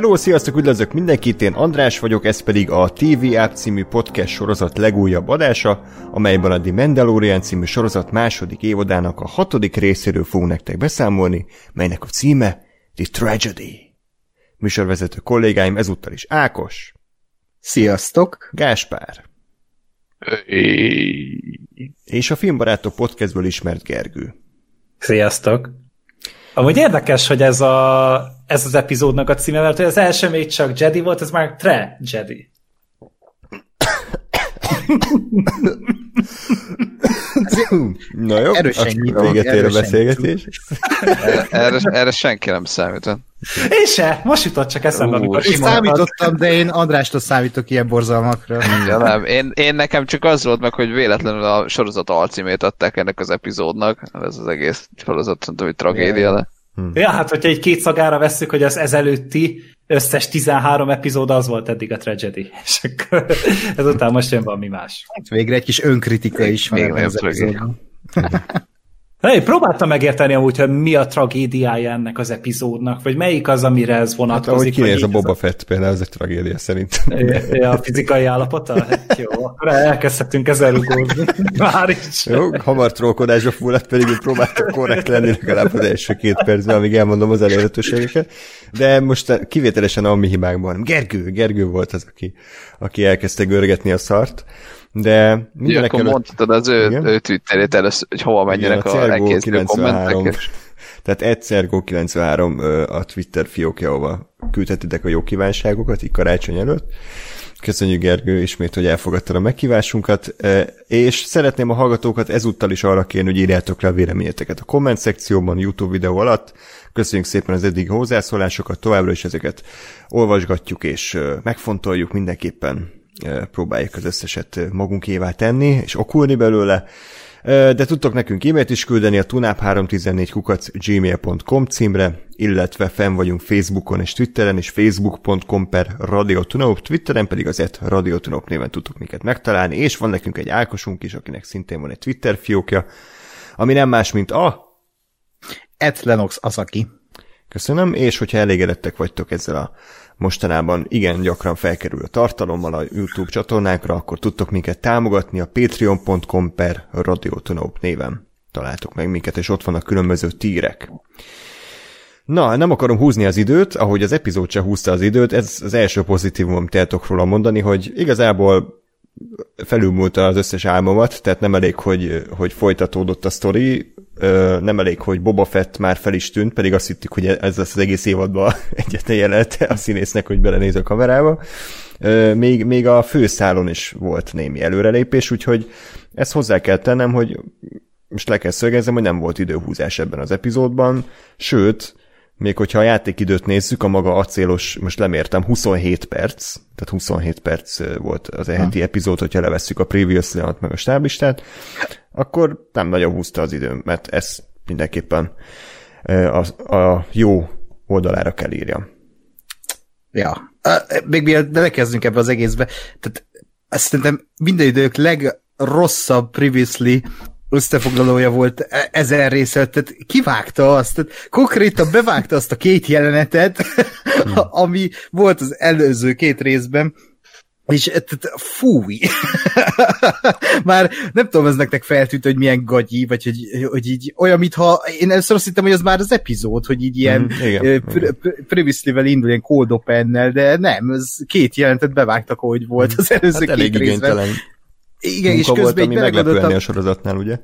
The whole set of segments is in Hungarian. Hello, sziasztok, üdvözlök mindenkit, én András vagyok, ez pedig a TV Up című podcast sorozat legújabb adása, amelyben a The Mandalorian című sorozat második évadának a 6. részéről fogunk nektek beszámolni, melynek a címe The Tragedy. Műsorvezető kollégáim ezúttal is Ákos. Sziasztok! Gáspár. És a Filmbarátok podcastből ismert Gergő. Sziasztok! Amúgy érdekes, hogy ez az epizódnak a címe, mert az első még csak Jedi volt, ez már Tragedy. Na jó, erősen véget ér a beszélgetés. Erre senki nem számított. Én se, most jutott csak eszembe, amikor számítottam, de én Andrástól számítok ilyen borzalmakra. Ja, nem, én nekem csak az volt meg, hogy véletlenül a sorozat alcímét adták ennek az epizódnak. Ez az egész sorozat, szerintem, hogy tragédia le. Ja, hát hogyha egy két szagára vesszük, hogy az ezelőtti összes 13 epizód az volt eddig a Tragedy. És akkor ezután most jön valami más. Végre egy kis önkritika is van az epizódban. Én próbáltam megérteni amúgy, hogy mi a tragédiája ennek az epizódnak, vagy melyik az, amire ez vonatkozik. Hát ahogy kinéz a Boba Fett például, az egy tragédia szerintem. A fizikai állapota? Hát jó, akkor elkezdhetünk ezzel rugózni. Már is. Jó, hamar trollkodásba fulladt, pedig én próbáltam korrekt lenni legalább az első két percben, amíg elmondom az elérhetőségeket. De most kivételesen a mi hibánkban. Gergő volt az, aki elkezdte görgetni a szart. De mindenekkel... Akkor mondtad az ő Twitterét először, hogy hova menjenek a elkészülő kommentek. Tehát @Cergo93 a Twitter fiókja, ahova küldhetitek a jó kívánságokat, így karácsony előtt. Köszönjük, Gergő, ismét, hogy elfogadtad a meghívásunkat, és szeretném a hallgatókat ezúttal is arra kérni, hogy írjátok le a véleményeteket a komment szekcióban, YouTube videó alatt. Köszönjük szépen az eddigi hozzászólásokat, továbbra is ezeket olvasgatjuk és megfontoljuk mindenképpen. Próbáljuk az összeset magunkévá tenni, és okulni belőle, de tudtok nekünk e-mailt is küldeni a tunap314@gmail.com címre, illetve fenn vagyunk Facebookon és Twitteren, és facebook.com/radiotunap, Twitteren pedig az @radiotunap néven tudtok minket megtalálni, és van nekünk egy Ákosunk is, akinek szintén van egy Twitter fiókja, ami nem más, mint a... @Lenox Asaki. Köszönöm, és hogyha elégedettek vagytok ezzel a mostanában igen gyakran felkerül a tartalommal a YouTube csatornákra, akkor tudtok minket támogatni a patreon.com/radiotunap néven. Találtok meg minket, és ott vannak különböző tírek. Na, nem akarom húzni az időt, ahogy az epizód se húzta az időt, ez az első pozitívum, amit tudok róla mondani, hogy igazából felülmúlta az összes álmomat, tehát nem elég, hogy folytatódott a sztori, nem elég, hogy Boba Fett már fel is tűnt, pedig azt hittük, hogy ez az egész évadban egyetlen jelente a színésznek, hogy belenéz a kamerába. Még a főszálon is volt némi előrelépés, úgyhogy ezt hozzá kell tennem, hogy most le kell szögezzem, hogy nem volt időhúzás ebben az epizódban, sőt, még hogyha a játékidőt nézzük, a maga acélos, most lemértem, 27 perc, tehát 27 perc volt az heti epizód, hogyha levesszük a previously on meg a stáblistát, akkor nem nagyon húzta az időm, mert ez mindenképpen a jó oldalára kell írjam. Ja. Még mielőtt belekezdünk ebbe az egészbe, tehát azt szerintem minden idők legrosszabb previously összefoglalója volt 1000 részlet, tehát kivágta azt, tehát konkrétan bevágta azt a két jelenetet, ami volt az előző két részben, és fúj! Már nem tudom, ez nektek feltűnt, hogy milyen gagyi, vagy hogy így olyan, mintha én először azt hittem, hogy az már az epizód, hogy így ilyen previously-vel indul, ilyen cold open-nel, de nem, ez két jelenetet bevágtak, ahogy volt az előző hát két részben. Igénytelen. Igen, és közben volt, ami meglepő a sorozatnál, ugye?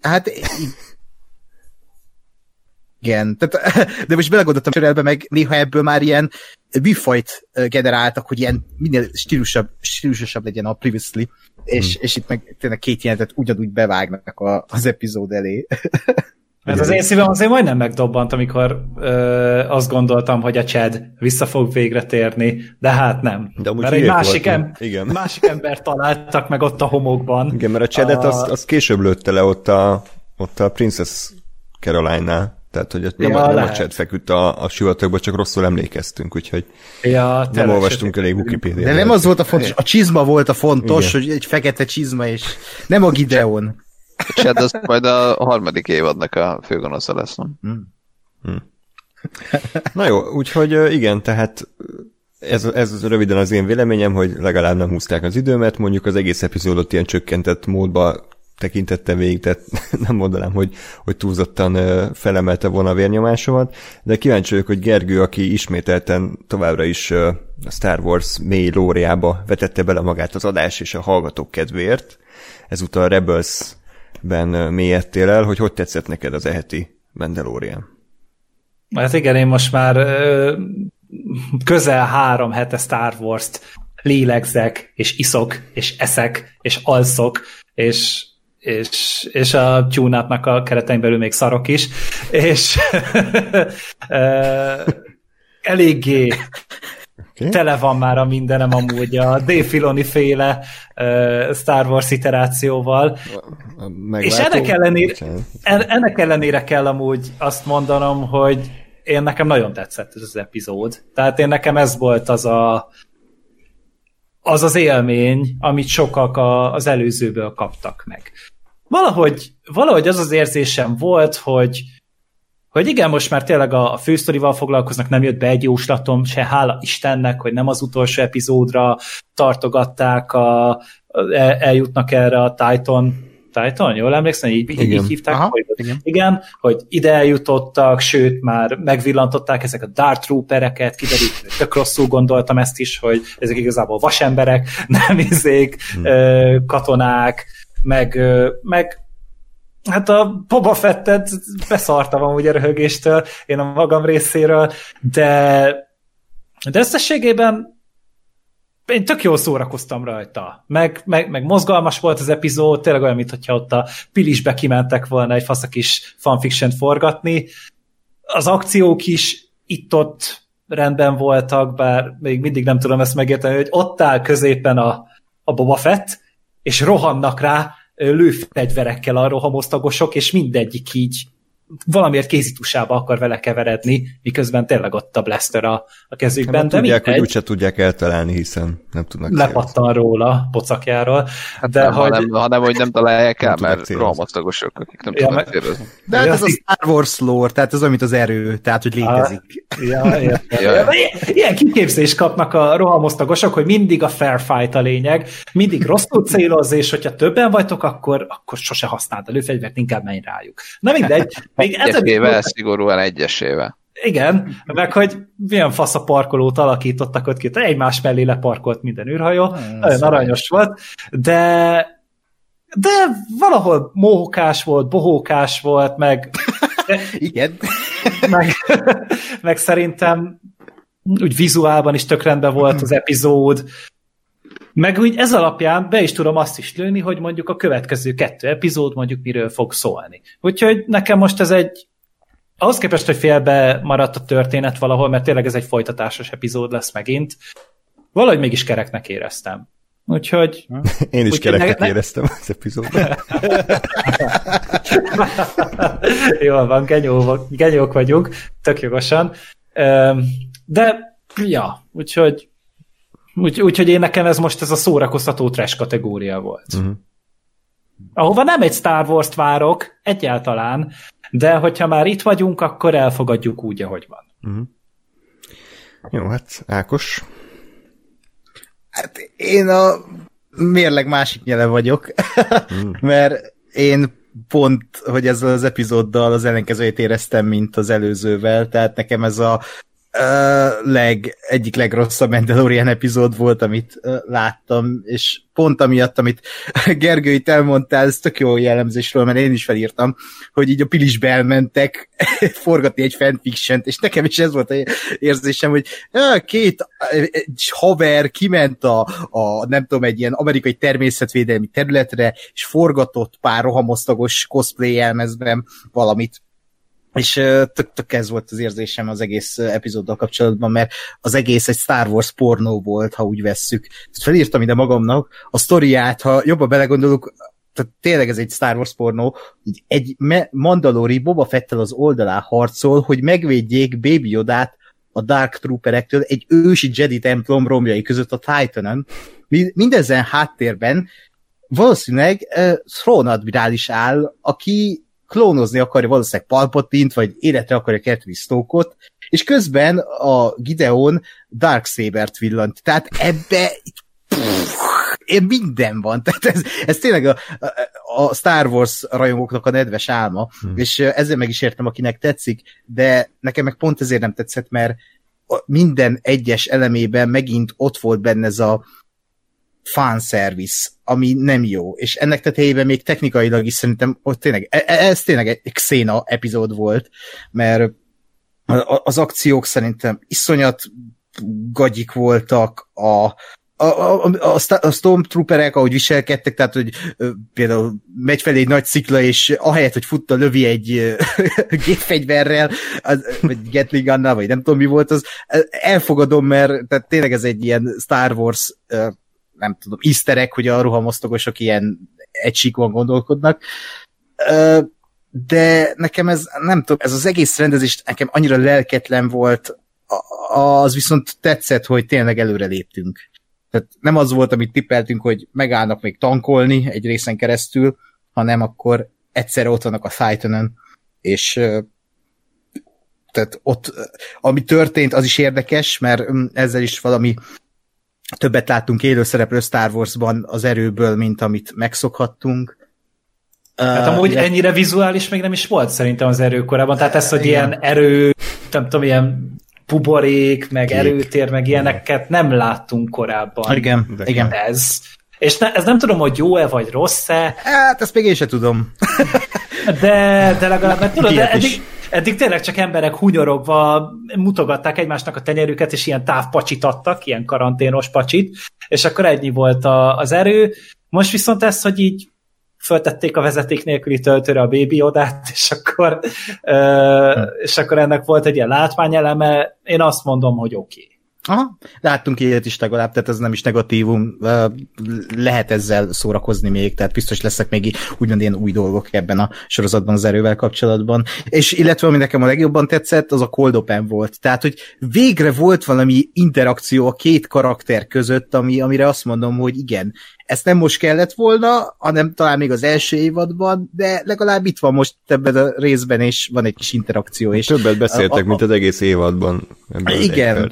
Hát... igen, tehát, de most belegondoltam sörelbe, meg néha ebből már ilyen műfajt generáltak, hogy ilyen minél stílusosabb legyen a previously, és itt meg tényleg két jelentet ugyanúgy bevágnak az epizód elé. Mert az én szívem azért majdnem megdobbant, amikor azt gondoltam, hogy a Chad vissza fog végre térni, de hát nem. De mert egy másik embert találtak meg ott a homokban. Igen, mert a Chadet azt később lőtte le ott a Princess Caroline-nál. Tehát, hogy nem a Chad feküdt a sivatagban, csak rosszul emlékeztünk, úgyhogy nem olvastunk elég Wikipédiát. De nem az volt a fontos, a csizma volt a fontos, igen. Hogy egy fekete csizma, és nem a Gideon. Chad az majd a harmadik évadnak a főgonosza lesz, nem? Na jó, úgyhogy igen, tehát ez röviden az én véleményem, hogy legalább nem húzták az időmet, mondjuk az egész epizódot ilyen csökkentett módba tekintettem végig, tehát nem mondanám, hogy túlzottan felemelte volna a vérnyomásomat, de kíváncsi vagyok, hogy Gergő, aki ismételten továbbra is a Star Wars mély lóriába vetette bele magát az adás és a hallgatók kedvéért, ezúttal a Rebels-ben mélyedtél el, hogy tetszett neked az eheti Mandalorian? Hát igen, én most már közel 3 hete Star Wars-t lélegzek, és iszok, és eszek, és alszok, és a tune-up-nak a keretein belül még szarok is, és eléggé okay. Tele van már a mindenem amúgy a Dave Filoni-féle Star Wars iterációval. Megváltó, és ennek ellenére kell amúgy azt mondanom, hogy nekem nagyon tetszett ez az epizód. Tehát nekem ez volt az az élmény, amit sokak az előzőből kaptak meg. Valahogy az az érzésem volt, hogy igen, most már tényleg a fősztorival foglalkoznak, nem jött be egy jóslatom, se hála Istennek, hogy nem az utolsó epizódra tartogatták, eljutnak erre a Titan, jól emlékszem, így hívták? Aha, igen, hogy ide eljutottak, sőt, már megvillantották ezek a Dark Troopereket, kiderült, tök rosszul gondoltam ezt is, hogy ezek igazából vasemberek, nem izék, katonák, meg hát a Boba Fettet beszartam amúgy a röhögéstől, én a magam részéről, de összességében én tök jól szórakoztam rajta, meg mozgalmas volt az epizód, tényleg olyan, mintha ott a Pilisbe kimentek volna egy fasz a kis fanfiction-t forgatni. Az akciók is itt-ott rendben voltak, bár még mindig nem tudom ezt megérteni, hogy ott áll középen a Boba Fett, és rohannak rá lőfegyverekkel a rohamosztagosok, és mindegyik így valamiért kézitusába akar vele keveredni, miközben tényleg ott a blaster a kezükben. Nem tudják, hogy úgyse tudják eltalálni, hiszen nem tudnak célozni. Lepattan róla pocakjáról. Hát de hanem, hogy nem találják el, mert rohamosztagosok, akik nem tudnak célozni. De hát ez a Star Wars lore, tehát ez amit az erő, tehát hogy létezik. Ilyen kiképzést kapnak a rohamosztagosok, hogy mindig a fair fight a lényeg, mindig rosszul céloz, és hogyha többen vagytok, akkor sose használd a lőfegyvert, inkább menj rájuk. Na mindegy. Egyesével, szigorúan egyesével. Igen, meg hogy milyen fasz a parkolót alakítottak ott ki, egymás mellé leparkolt minden űrhajó, nagyon aranyos volt, de valahol mohókás volt, bohókás volt, igen. meg szerintem úgy vizuálban is tök rendben volt az epizód, meg úgy ez alapján be is tudom azt is lőni, hogy mondjuk a következő 2 epizód mondjuk miről fog szólni. Úgyhogy nekem most ez ahhoz képest, hogy félbe maradt a történet valahol, mert tényleg ez egy folytatásos epizód lesz megint, valahogy mégis kereknek éreztem. Úgyhogy... Én is kereknek éreztem az epizódban. Jól van, genyók vagyunk, tök jogosan. De, ja, úgyhogy Úgyhogy én nekem ez most ez a szórakoztató trash kategória volt. Uh-huh. Ahova nem egy Star Wars-t várok, egyáltalán, de hogyha már itt vagyunk, akkor elfogadjuk úgy, ahogy van. Uh-huh. Jó, hát Ákos. Hát én a mérleg másik nyele vagyok, mert én pont, hogy ezzel az epizóddal az ellenkezőjét éreztem, mint az előzővel, tehát nekem ez a egyik legrosszabb Mandalorian epizód volt, amit láttam, és pont amiatt, amit Gergő itt elmondtál, ez tök jó jellemzésről, mert én is felírtam, hogy így a Pilisbe elmentek forgatni egy fanfiction-t, és nekem is ez volt az érzésem, hogy 2 haver kiment a nem tudom, egy ilyen amerikai természetvédelmi területre, és forgatott pár rohamosztagos cosplay jelmezben valamit. És tök ez volt az érzésem az egész epizóddal kapcsolatban, mert az egész egy Star Wars pornó volt, ha úgy vesszük. Ezt felírtam ide magamnak, a sztoriát, ha jobban belegondolok, tehát tényleg ez egy Star Wars pornó, egy Mandalori Boba Fettel az oldalán harcol, hogy megvédjék Baby Yodát a Dark Trooperektől egy ősi Jedi templom romjai között a Titanon. Mindezen háttérben valószínűleg Thrawn admirális áll, aki klónozni akarja valószínűleg Palpatine-t, vagy életre akarja kelteni Snoke-ot, és közben a Gideon Darksabert villant. Tehát ebbe minden van. Tehát ez tényleg a Star Wars rajongóknak a nedves álma, és ezzel meg is értem, akinek tetszik, de nekem meg pont ezért nem tetszett, mert minden egyes elemében megint ott volt benne ez a fanservice, ami nem jó, és ennek tetejében még technikailag is szerintem ott tényleg, ez tényleg egy Xena epizód volt, mert az akciók szerintem iszonyat gagyik voltak, a Stormtrooperek, ahogy viselkedtek, tehát, hogy például megy felé egy nagy szikla, és ahelyett, hogy futta, lövi egy gépfegyverrel, vagy Gatling Gunnal, vagy nem tudom, mi volt az, elfogadom, mert tehát tényleg ez egy ilyen Star Wars, nem tudom, easter egg, hogy a ruhamosztogosok ilyen egysíkon gondolkodnak, de nekem ez, nem tudom, ez az egész rendezés nekem annyira lelketlen volt, az viszont tetszett, hogy tényleg előre léptünk. Tehát nem az volt, amit tippeltünk, hogy megállnak még tankolni egy részen keresztül, hanem akkor egyszerre ott vannak a Cytonen, és tehát ott, ami történt, az is érdekes, mert ezzel is valami többet láttunk élőszereplő Star Wars-ban az erőből, mint amit megszokhattunk. Hát amúgy ennyire vizuális még nem is volt szerintem az erőkorában, tehát ez, hogy ilyen erő, nem tudom, ilyen buborék, meg kék erőtér, meg ilyeneket nem láttunk korábban. Igen, igen. Ez. És ez nem tudom, hogy jó-e, vagy rossz-e. Hát, ezt még én sem tudom. De legalább, mert tudod, eddig tényleg csak emberek hunyorogva mutogatták egymásnak a tenyerüket, és ilyen távpacsit adtak, ilyen karanténos pacsit, és akkor ennyi volt az erő. Most viszont ez, hogy így föltették a vezeték nélküli töltőre a Baby Odát, és akkor ennek volt egy ilyen látványeleme. Én azt mondom, hogy oké. Aha, láttunk ilyet is legalább, tehát ez nem is negatívum, lehet ezzel szórakozni még, tehát biztos lesznek még úgymond ilyen új dolgok ebben a sorozatban az erővel kapcsolatban. És illetve, ami nekem a legjobban tetszett, az a Cold Open volt. Tehát, hogy végre volt valami interakció a két karakter között, amire azt mondom, hogy igen, ezt nem most kellett volna, hanem talán még az első évadban, de legalább itt van most ebben a részben, és van egy kis interakció. És többet beszéltek, mint az egész évadban. Igen.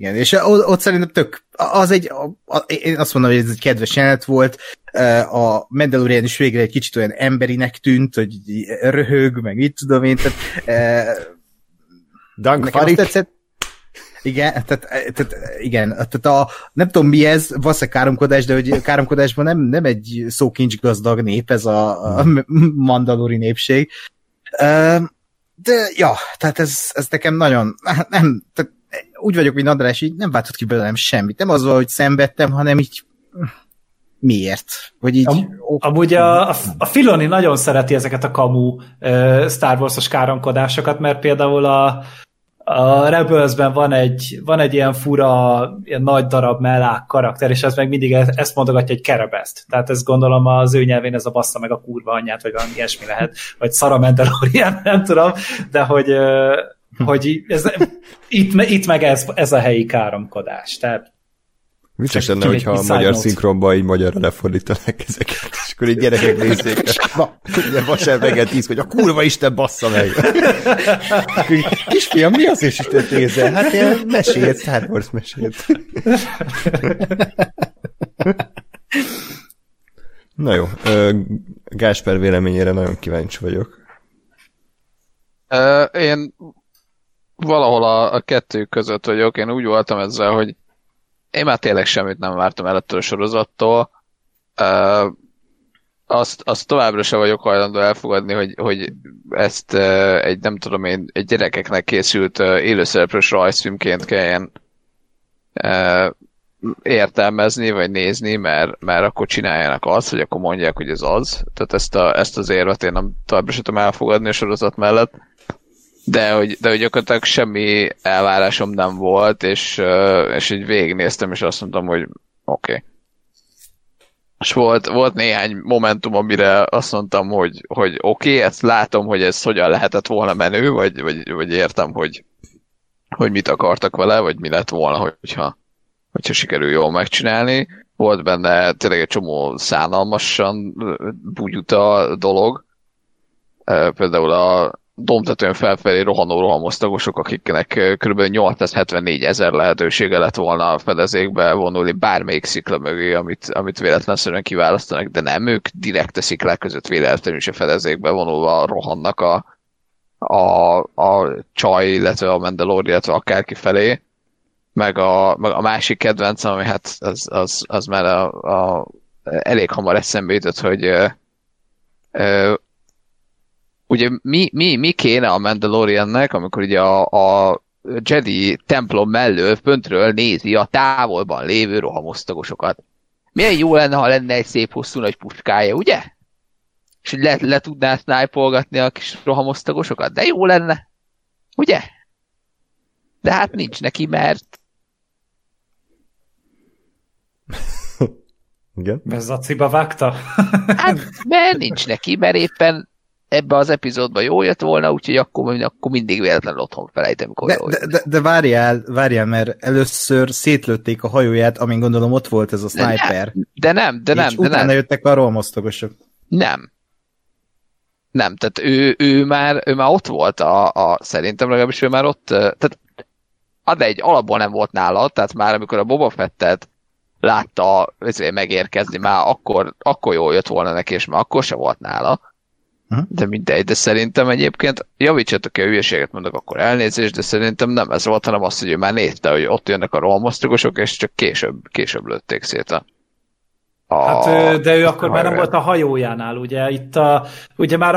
És ott szerintem én azt mondom, hogy ez egy kedves jelenet volt, a Mandalorian is végre egy kicsit olyan emberinek tűnt, hogy röhög, meg mit tudom én, tehát Dank Farik. Igen, tehát nem tudom mi ez, vassza káromkodás, de hogy káromkodásban nem egy szókincs gazdag nép, ez a mandalori népség. De ja, tehát ez nekem nagyon, nem, tehát úgy vagyok, mint András, így nem váltott ki belőlem semmit. Nem az van, hogy szenvedtem, hanem így miért? Vagy így... Amúgy a Filoni nagyon szereti ezeket a kamu Star Wars-os káromkodásokat, mert például a Rebelsben van egy ilyen fura, ilyen nagy darab mellák karakter, és ez meg mindig ezt mondogatja, egy kerebeszt. Tehát ezt gondolom az ő nyelvén ez a bassza meg a kurva anyját, vagy valami ilyesmi lehet, vagy Szara Mandalorian, nem tudom, de hogy ez, itt meg ez a helyi káromkodás. Tehát vicces lenne, hogyha a magyar szinkronban így magyarra lefordítanak ezeket, és akkor így gyerekek nézzék. Na, ugye vasembeget íz, hogy a kurva Isten bassza meg. Kisfiam, mi az is Isten nézel? Hát ilyen mesét, Star Wars mesét. Na jó, Gásper véleményére nagyon kíváncsi vagyok. Én valahol a kettő között vagyok, én úgy voltam ezzel, hogy én már tényleg semmit nem vártam el ettől a sorozattól. Azt továbbra sem vagyok hajlandó elfogadni, hogy ezt egy, nem tudom én, egy gyerekeknek készült élőszereplős rajzfilmként kelljen értelmezni, vagy nézni, mert akkor csináljanak azt, hogy akkor mondják, hogy ez az. Tehát ezt az érvet én nem továbbra sem tudom elfogadni a sorozat mellett. De hogy gyakorlatilag semmi elvárásom nem volt, és így végignéztem, és azt mondtam, hogy oké. És volt néhány momentum, amire azt mondtam, hogy oké, ezt látom, hogy ez hogyan lehetett volna menő, vagy értem, hogy mit akartak vele, vagy mi lett volna, hogyha sikerül jól megcsinálni. Volt benne tényleg egy csomó szánalmasan bugyuta dolog. Például dombtetően felfelé rohanó rohamosztagosok, akiknek kb. 874 000 lehetősége lett volna a fedezékbe vonulni bármelyik szikla mögé, amit véletlenszerűen kiválasztanak, de nem, ők direkt a sziklák között véletlenül is a fedezékbe vonulva rohannak a csaj, illetve a Mandalore, illetve akárki felé. Meg a másik kedvencem, ami hát az már elég hamar eszembe jutott, hogy ugye mi kéne a Mandaloriannek, amikor ugye a Jedi templom mellől föntről nézi a távolban lévő rohamosztagosokat. Milyen jó lenne, ha lenne egy szép hosszú nagy puskája, ugye? És hogy le tudná snipe-olgatni a kis rohamosztagosokat? De jó lenne, ugye? De hát nincs neki, mert... Igen? Mert zaciba vágta? Hát, mert nincs neki, mert éppen ebbe az epizódban jól jött volna, úgyhogy akkor mindig véletlenül otthon felejtem, amikor de várjál, mert először szétlőtték a hajóját, amin gondolom ott volt ez a sniper. De nem. És utána jöttek a rohamosztagosok. Nem, tehát ő már ott volt, szerintem legalábbis ő már ott, tehát egy alapból nem volt nála, tehát már amikor a Boba Fettet látta megérkezni, már akkor jól jött volna neki, és már akkor se volt nála. De mindegy, de szerintem egyébként, javítsatok ki, a hülyeséget mondok, akkor elnézést, de szerintem nem ez volt, hanem az, hogy ő már nézte, hogy ott jönnek a rohamosztagosok, és csak később lőtték szét Hát, de ő akkor már nem volt a hajójánál, ugye? Ugye már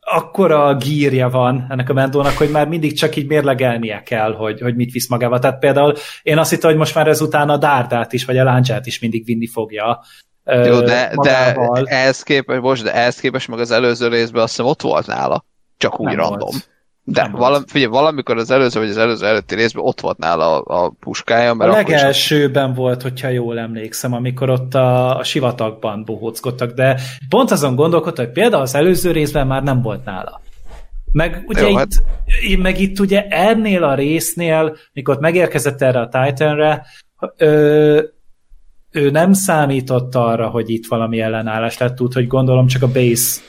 akkora gírja van ennek a Mendónak, hogy már mindig csak így mérlegelnie kell, hogy mit visz magával. Tehát például én azt hittem, hogy most már ezután a Dárdát is, vagy a Láncsát is mindig vinni fogja. Jó, de ehhez képest meg az előző részben azt hiszem ott volt nála. Csak úgy random. De valamikor az előző, vagy az előző előtti részben ott volt nála a puskája. Mert a legelsőben volt, hogyha jól emlékszem, amikor ott a sivatagban bohóckodtak, de pont azon gondolkodtam, hogy például az előző részben már nem volt nála. Meg ugye itt ugye ennél a résznél, mikor megérkezett erre a Titanre, ő nem számított arra, hogy itt valami ellenállás lett, úgy, hogy gondolom csak a base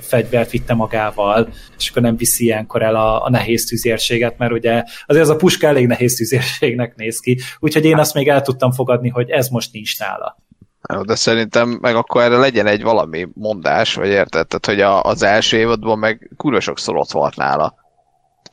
fegyvert vitte magával, és akkor nem viszi ilyenkor el a nehéz tüzérséget, mert ugye azért az a puska elég nehéz tüzérségnek néz ki, úgyhogy én azt még el tudtam fogadni, hogy ez most nincs nála. De szerintem meg akkor erre legyen egy valami mondás, vagy érted? Tehát, hogy az első évadban meg kurva sokszor ott volt nála.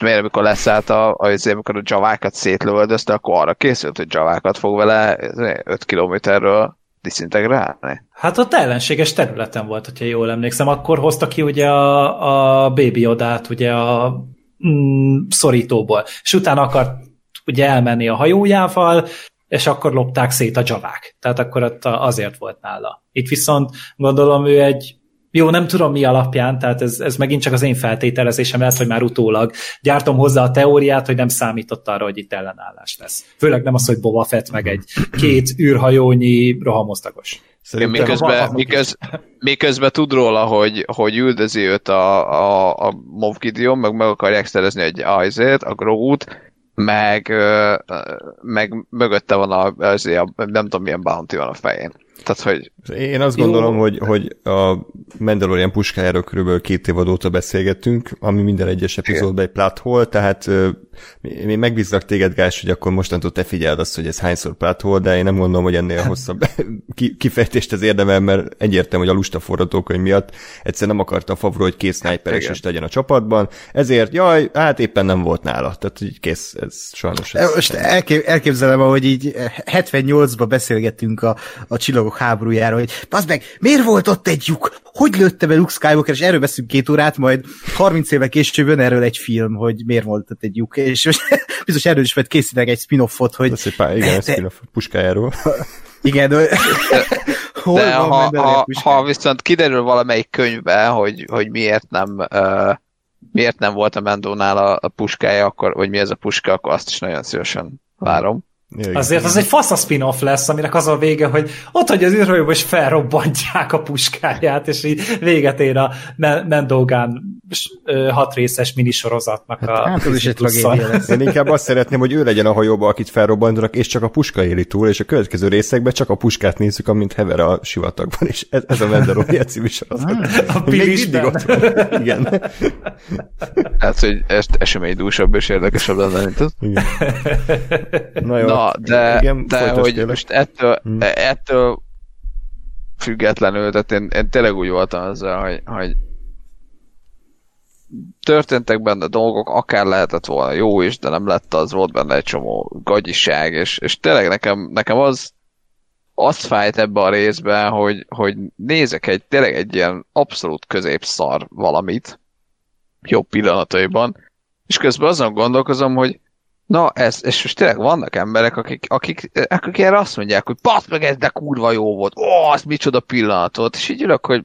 Miért, amikor leszállt amikor a javákat szétlövöldözte, akkor arra készült, hogy javákat fog vele 5 kilométerről diszintegrálni? Hát ott ellenséges területen volt, hogyha jól emlékszem. Akkor hozta ki ugye a Baby Yodát ugye a szorítóból, és utána akart ugye elmenni a hajójával, és akkor lopták szét a javák. Tehát akkor ott azért volt nála. Itt viszont gondolom ő jó, nem tudom mi alapján, tehát ez megint csak az én feltételezésem lesz, hogy már utólag gyártom hozzá a teóriát, hogy nem számított arra, hogy itt ellenállás lesz. Főleg nem az, hogy Boba Fett meg egy 2 űrhajónyi rohamosztagos. Miközben tud róla, hogy üldözi őt a Moff Gideon, meg akarják szerezni egy Izét, a Grogu-t, meg mögötte van nem tudom milyen bounty van a fején. Tehát, hogy... Én azt gondolom, hogy a Mandalorian puskájáról körülbelül 2 évad óta beszélgettünk, ami minden egyes epizódban egy plot hole, tehát én megbízlak téged, Gás, hogy akkor mostantól te figyeld azt, hogy ez hányszor plot hole, de én nem gondolom, hogy ennél hosszabb kifejtést az érdemel, mert egyértelmű, hogy a lusta forgatókönyv miatt egyszer nem akarta Favreau, hogy két sniperes is legyen a csapatban, ezért éppen nem volt nála, tehát így kész, ez sajnos. Most elképzelem, ahogy így 78-ba beszélgettünk a Csillagok háborújára, hogy baszd meg, miért volt ott egy lyuk? Hogy lőtte be Luke Skywalker? És erről beszélünk 2 órát, majd 30 évvel később jön erről egy film, hogy miért volt ott egy lyuk, és most biztos erről is majd készítenek egy spin-offot, hogy... Lesz egy spin-off puskájáról. Igen, de ha viszont kiderül valamelyik könyvben, hogy miért nem volt a Mendónál a puskája, akkor, vagy mi ez a puska, akkor azt is nagyon szívesen várom. Jaj, azért az egy fasz a spin-off lesz, aminek az a vége, hogy ott, hogy az űrhajóban is felrobbantják a puskáját, és így véget ér a Mendogán 6 részes minisorozatnak a... Hát, is egy tragédia lesz. Én inkább azt szeretném, hogy ő legyen a hajóba, akit felrobbantanak, és csak a puska éli túl, és a következő részekben csak a puskát nézzük, amint hever a sivatagban, és ez a Mandalorian című sorozat. A mindig ott van. Igen. Hát, hogy eseménydúsabb és érdekesebb lenne, mint az. Igen. Na, jó. Na, de, igen, de hogy tényleg. Most ettől függetlenül, tehát én tényleg úgy voltam ezzel, hogy történtek benne dolgok, akár lehetett volna jó is, de nem lett az, volt benne egy csomó gagyiság, és tényleg nekem az fájt ebben a részben, hogy nézek tényleg egy ilyen abszolút középszar valamit jobb pillanataiban, és közben azon gondolkozom, hogy na, és most tényleg vannak emberek, akik erre azt mondják, hogy baszd meg, ez de kurva jó volt, ó, az micsoda pillanat volt, és így ülök, hogy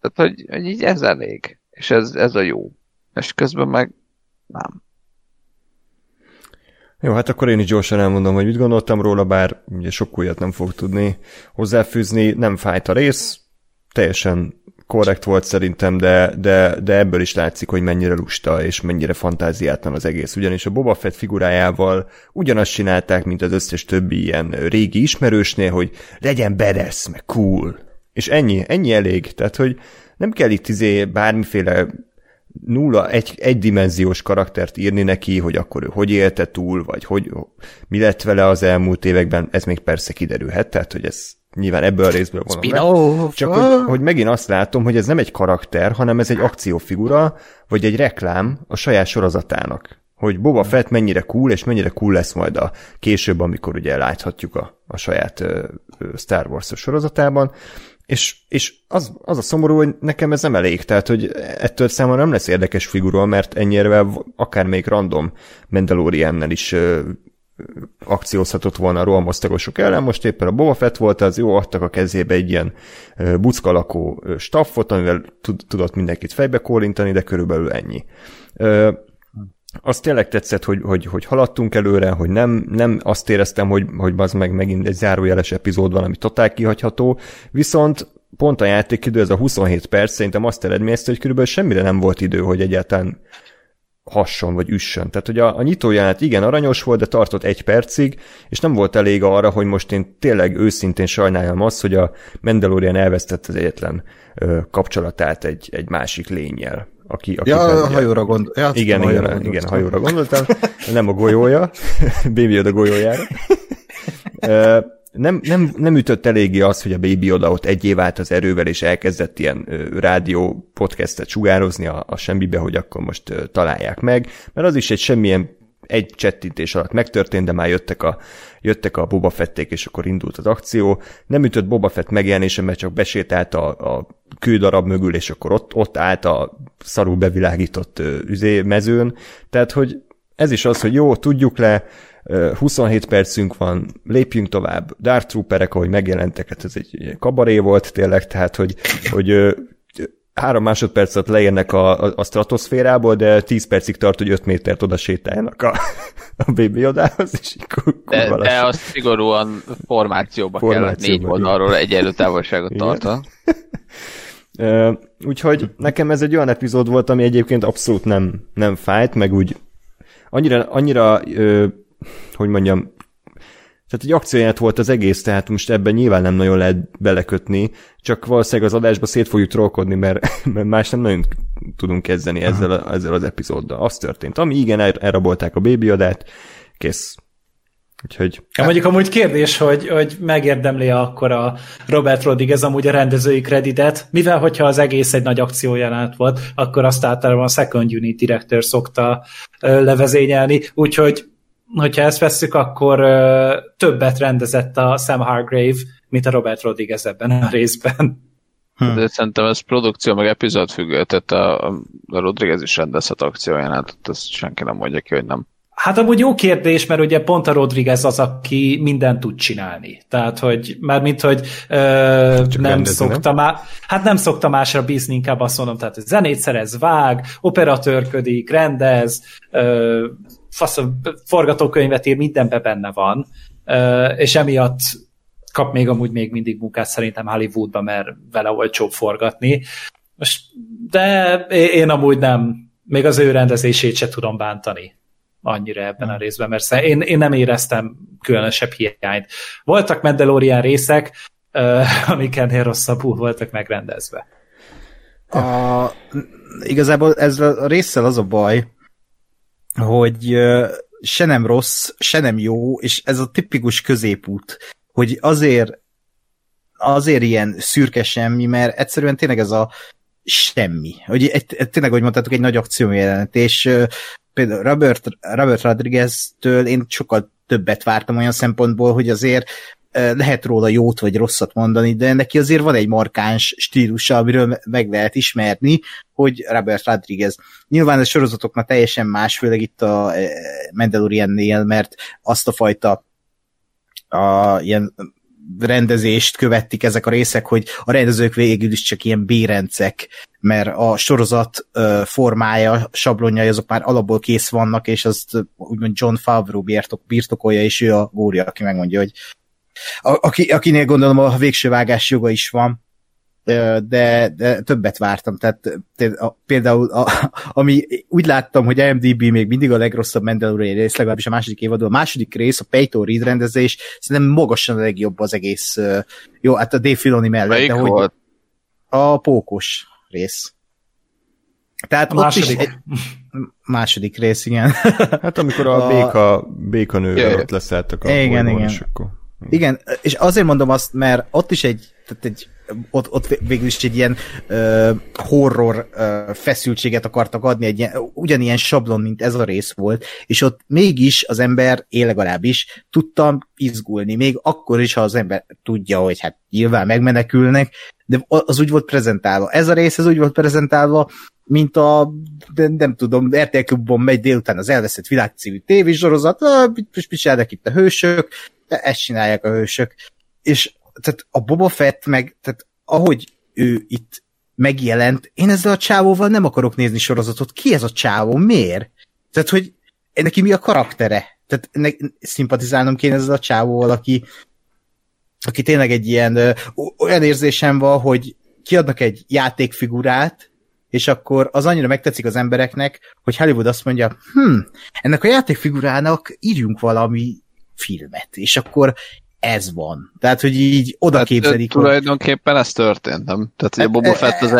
tehát, hogy így ez elég. És ez a jó. És közben meg nem. Jó, hát akkor én is gyorsan elmondom, hogy mit gondoltam róla, bár ugye sok újat nem fog tudni hozzáfűzni. Nem fájt a rész, teljesen korrekt volt szerintem, de ebből is látszik, hogy mennyire lusta és mennyire fantáziátlan az egész. Ugyanis a Boba Fett figurájával ugyanazt csinálták, mint az összes többi ilyen régi ismerősnél, hogy legyen badass, meg cool. És ennyi elég. Tehát, hogy nem kell itt bármiféle nulla, egydimenziós karaktert írni neki, hogy akkor ő hogy élte túl, vagy hogy mi lett vele az elmúlt években, ez még persze kiderülhet, tehát, hogy ez nyilván ebből a részből van. Csak, hogy megint azt látom, hogy ez nem egy karakter, hanem ez egy akciófigura, vagy egy reklám a saját sorozatának. Hogy Boba Fett mennyire cool, és mennyire cool lesz majd a később, amikor ugye láthatjuk a saját Star Wars-os sorozatában. És az a szomorú, hogy nekem ez nem elég, tehát hogy ettől számomra nem lesz érdekes figura, mert ennyire akár még random Mandaloriannel is akciózhatott volna a rohamosztagosok ellen, most éppen a Boba Fett volt, az jó, adtak a kezébe egy ilyen buckalakó staffot, amivel tudott mindenkit fejbe kólintani, de körülbelül ennyi. Azt tényleg tetszett, hogy haladtunk előre, hogy nem azt éreztem, hogy az meg megint egy zárójeles epizód van, ami totál kihagyható, viszont pont a játékidő, ez a 27 perc, szerintem azt eredményezte, hogy körülbelül semmire nem volt idő, hogy egyáltalán hasson vagy üssön. Tehát, hogy a nyitójánat igen aranyos volt, de tartott 1 percig, és nem volt elég arra, hogy most én tényleg őszintén sajnáljam azt, hogy a Mandalorian elvesztett az egyetlen kapcsolatát egy másik lénnyel. Aki ja, a hajóra gondoltam. Ja, igen, hajóra gondoltam. Nem a golyója, Baby Yoda golyójára. Nem ütött eléggé az, hogy a Baby Yoda ott egy év állt az erővel, és elkezdett ilyen rádió podcastet sugározni a semmibe, hogy akkor most találják meg, mert az is egy semmilyen egy csettintés alatt megtörtént, de már jöttek a Boba Fették, és akkor indult az akció. Nem ütött Boba Fett megjelenése, mert csak besétált a kődarab mögül, és akkor ott állt a szarú bevilágított mezőn. Tehát, hogy ez is az, hogy jó, tudjuk le, 27 percünk van, lépjünk tovább. Darth Trooperek, ahogy megjelentek, hát ez egy kabaré volt tényleg, tehát, hogy 3 másodperc alatt leérnek a stratoszférából, de 10 percig tart, hogy 5 métert oda sétáljanak a Baby Yodához, és így kurva de azt szigorúan formációba kellett 4 oldalról egyenlő távolságot tartani. Úgyhogy nekem ez egy olyan epizód volt, ami egyébként abszolút nem fájt, meg úgy annyira hogy mondjam, tehát egy akcióját volt az egész, tehát most ebben nyilván nem nagyon lehet belekötni, csak valószínűleg az adásba szét fogjuk trollkodni, mert más nem nagyon tudunk kezdeni ezzel az epizóddal. Az történt. Ami igen, elrabolták a Baby Yodát, kész. Úgyhogy... Ja, mondjuk amúgy kérdés, hogy megérdemli akkor a Robert Rodriguez amúgy a rendezői kreditet, mivel hogyha az egész egy nagy akciójelenet volt, akkor azt általában a Second Unit Director szokta levezényelni, úgyhogy hogyha ezt vesszük, akkor többet rendezett a Sam Hargrave, mint a Robert Rodriguez ebben a részben. De szerintem ez produkció, meg epizód függő, tehát a Rodriguez is rendezhet akcióján, hát ezt senki nem mondja ki, hogy nem. Hát amúgy jó kérdés, mert ugye pont a Rodriguez az, aki mindent tud csinálni. Tehát, hogy mármint, hogy nem szokta másra bízni, inkább azt mondom, tehát zenét szerez, vág, operatőrködik, rendez, forgatókönyvet ír, mindenben benne van, és emiatt kap még amúgy még mindig munkát szerintem Hollywoodban, mert vele olcsóbb forgatni. Most de én amúgy nem, még az ő rendezését se tudom bántani annyira ebben a részben, mert én nem éreztem különösebb hiányt. Voltak Mandalorian részek, amik ennél rosszabbul voltak megrendezve. Igazából ez a résszel az a baj, hogy se nem rossz, se nem jó, és ez a tipikus középút, hogy azért ilyen szürke semmi, mert egyszerűen tényleg ez a semmi. Tényleg, ahogy mondtátok, egy nagy akciójelenet, és például Robert Rodriguez-től én sokkal többet vártam olyan szempontból, hogy azért lehet róla jót vagy rosszat mondani, de neki azért van egy markáns stílusa, amiről meg lehet ismerni, hogy Robert Rodriguez. Nyilván a sorozatoknak teljesen más, főleg itt a Mandalorian-nél, mert azt a fajta ilyen rendezést követik ezek a részek, hogy a rendezők végül is csak ilyen bérencek, mert a sorozat formája, sablonjai azok már alapból kész vannak, és azt úgymond John Favreau birtokolja, és ő a górja, aki megmondja, hogy akinél gondolom a végső vágás joga is van, de többet vártam, tehát például ami úgy láttam, hogy IMDb még mindig a legrosszabb Mandalorian rész, legalábbis a második évadban, a második rész, a Peyton Reed rendezés, szerintem magasan a legjobb az egész, jó, hát a Dave Filoni mellett. Melyik de volt? Hogy a pókos rész. Tehát ott is második rész, igen. Hát amikor a békanővel ott leszálltak a bolygón, és akkor... Igen, és azért mondom azt, mert ott is ott végül is egy ilyen horror feszültséget akartak adni, egy ilyen, ugyanilyen sablon, mint ez a rész volt, és ott mégis az ember, én legalábbis tudtam izgulni, még akkor is, ha az ember tudja, hogy hát nyilván megmenekülnek, de az úgy volt prezentálva. Ez a rész, ez úgy volt prezentálva, mint a, nem tudom, RTL Klubban megy délután az elveszett világcímű tévésorozat, picsálnak itt a hősök, ezt csinálják a hősök. És tehát a Boba Fett meg, tehát ahogy ő itt megjelent, én ezzel a csávóval nem akarok nézni sorozatot. Ki ez a csávó? Miért? Tehát, hogy neki mi a karaktere? Tehát szimpatizálnom kéne ezzel a csávóval, aki tényleg egy ilyen, olyan érzésem van, hogy kiadnak egy játékfigurát, és akkor az annyira megtetszik az embereknek, hogy Hollywood azt mondja, ennek a játékfigurának írjunk valami filmet, és akkor ez van. Tehát, hogy így oda képzelik. Tulajdonképpen ez történt, nem? Tehát, a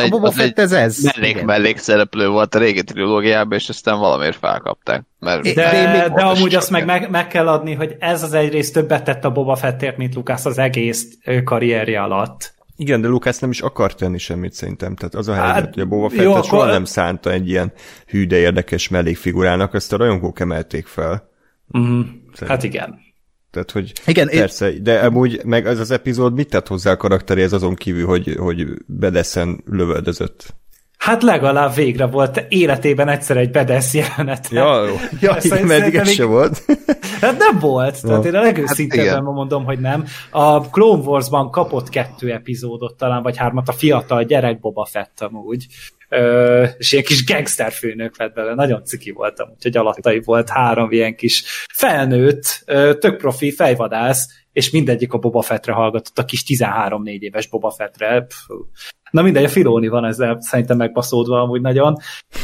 Boba Fett az egy mellékszereplő volt a régi trilógiában, és aztán valamiért felkapták. De amúgy azt meg kell adni, hogy ez az egyrészt többet tett a Boba Fettért, mint Lucas az egész karrierje alatt. Igen, de Lucas nem is akart tenni semmit szerintem. Tehát az a helyzet, hogy a Boba Fettet akkor... soha nem szánta egy ilyen hű, de érdekes mellékfigurának, ezt a rajongók emelték fel. Mm. Hát igen. Tehát, hogy igen, persze, de amúgy meg ez az epizód mit tett hozzá a karakteréhez azon kívül, hogy bedeszen lövöldözött? Hát legalább végre volt életében egyszer egy bedesz jelenet. Ja, igen, mert eddig ez se volt. Hát nem volt, tehát én a legőszintebben mondom, hogy nem. A Clone Wars-ban kapott 2 epizódot talán, vagy 3-at a fiatal gyerek Boba Fett amúgy. És ilyen kis gangster főnök lett belőle, nagyon ciki voltam, úgyhogy alattai volt 3 ilyen kis felnőtt, tök profi fejvadász, és mindegyik a Boba Fettre hallgatott, a kis 13-4 éves Boba Fettre. Na mindegy, a Filoni van ezzel szerintem megbaszódva amúgy nagyon,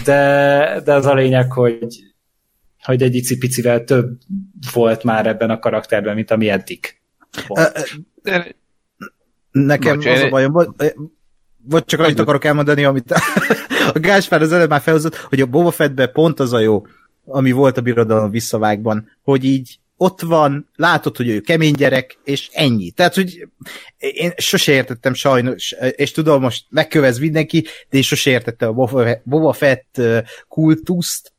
de az a lényeg, hogy egy icipicivel több volt már ebben a karakterben, mint ami eddig volt. Nekem az a bajom volt, vagy csak annyit akarok elmondani, amit a Gáspár az előbb már felhozott, hogy a Boba Fettben pont az a jó, ami volt a Birodalom visszavágban, hogy így ott van, látod, hogy ő kemény gyerek, és ennyi. Tehát, hogy én sose értettem sajnos, és tudom, most megkövez mindenki, de én sose értettem a Boba Fett kultuszt.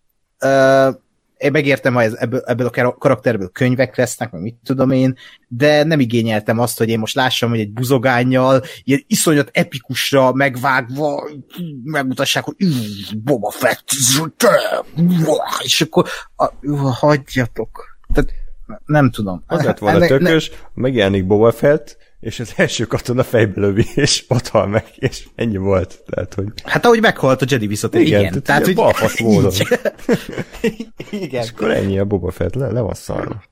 Én megértem, ha ebből a karakterből könyvek lesznek, meg mit tudom én, de nem igényeltem azt, hogy én most lássam, hogy egy buzogánnyal, ilyen iszonyat epikusra megvágva megmutassák, hogy Boba Fett, és akkor hagyjatok. Tehát nem tudom. Az lett volna tökös, megjelenik Boba Fett, és az első katona fejbe lövi, és ott hal meg, és ennyi volt. Tehát, hogy... Hát ahogy meghalt a Jedi visszatér. Igen, tehát ilyen balfasz módon. Igen. És akkor ennyi a Boba Fett, le van szarva.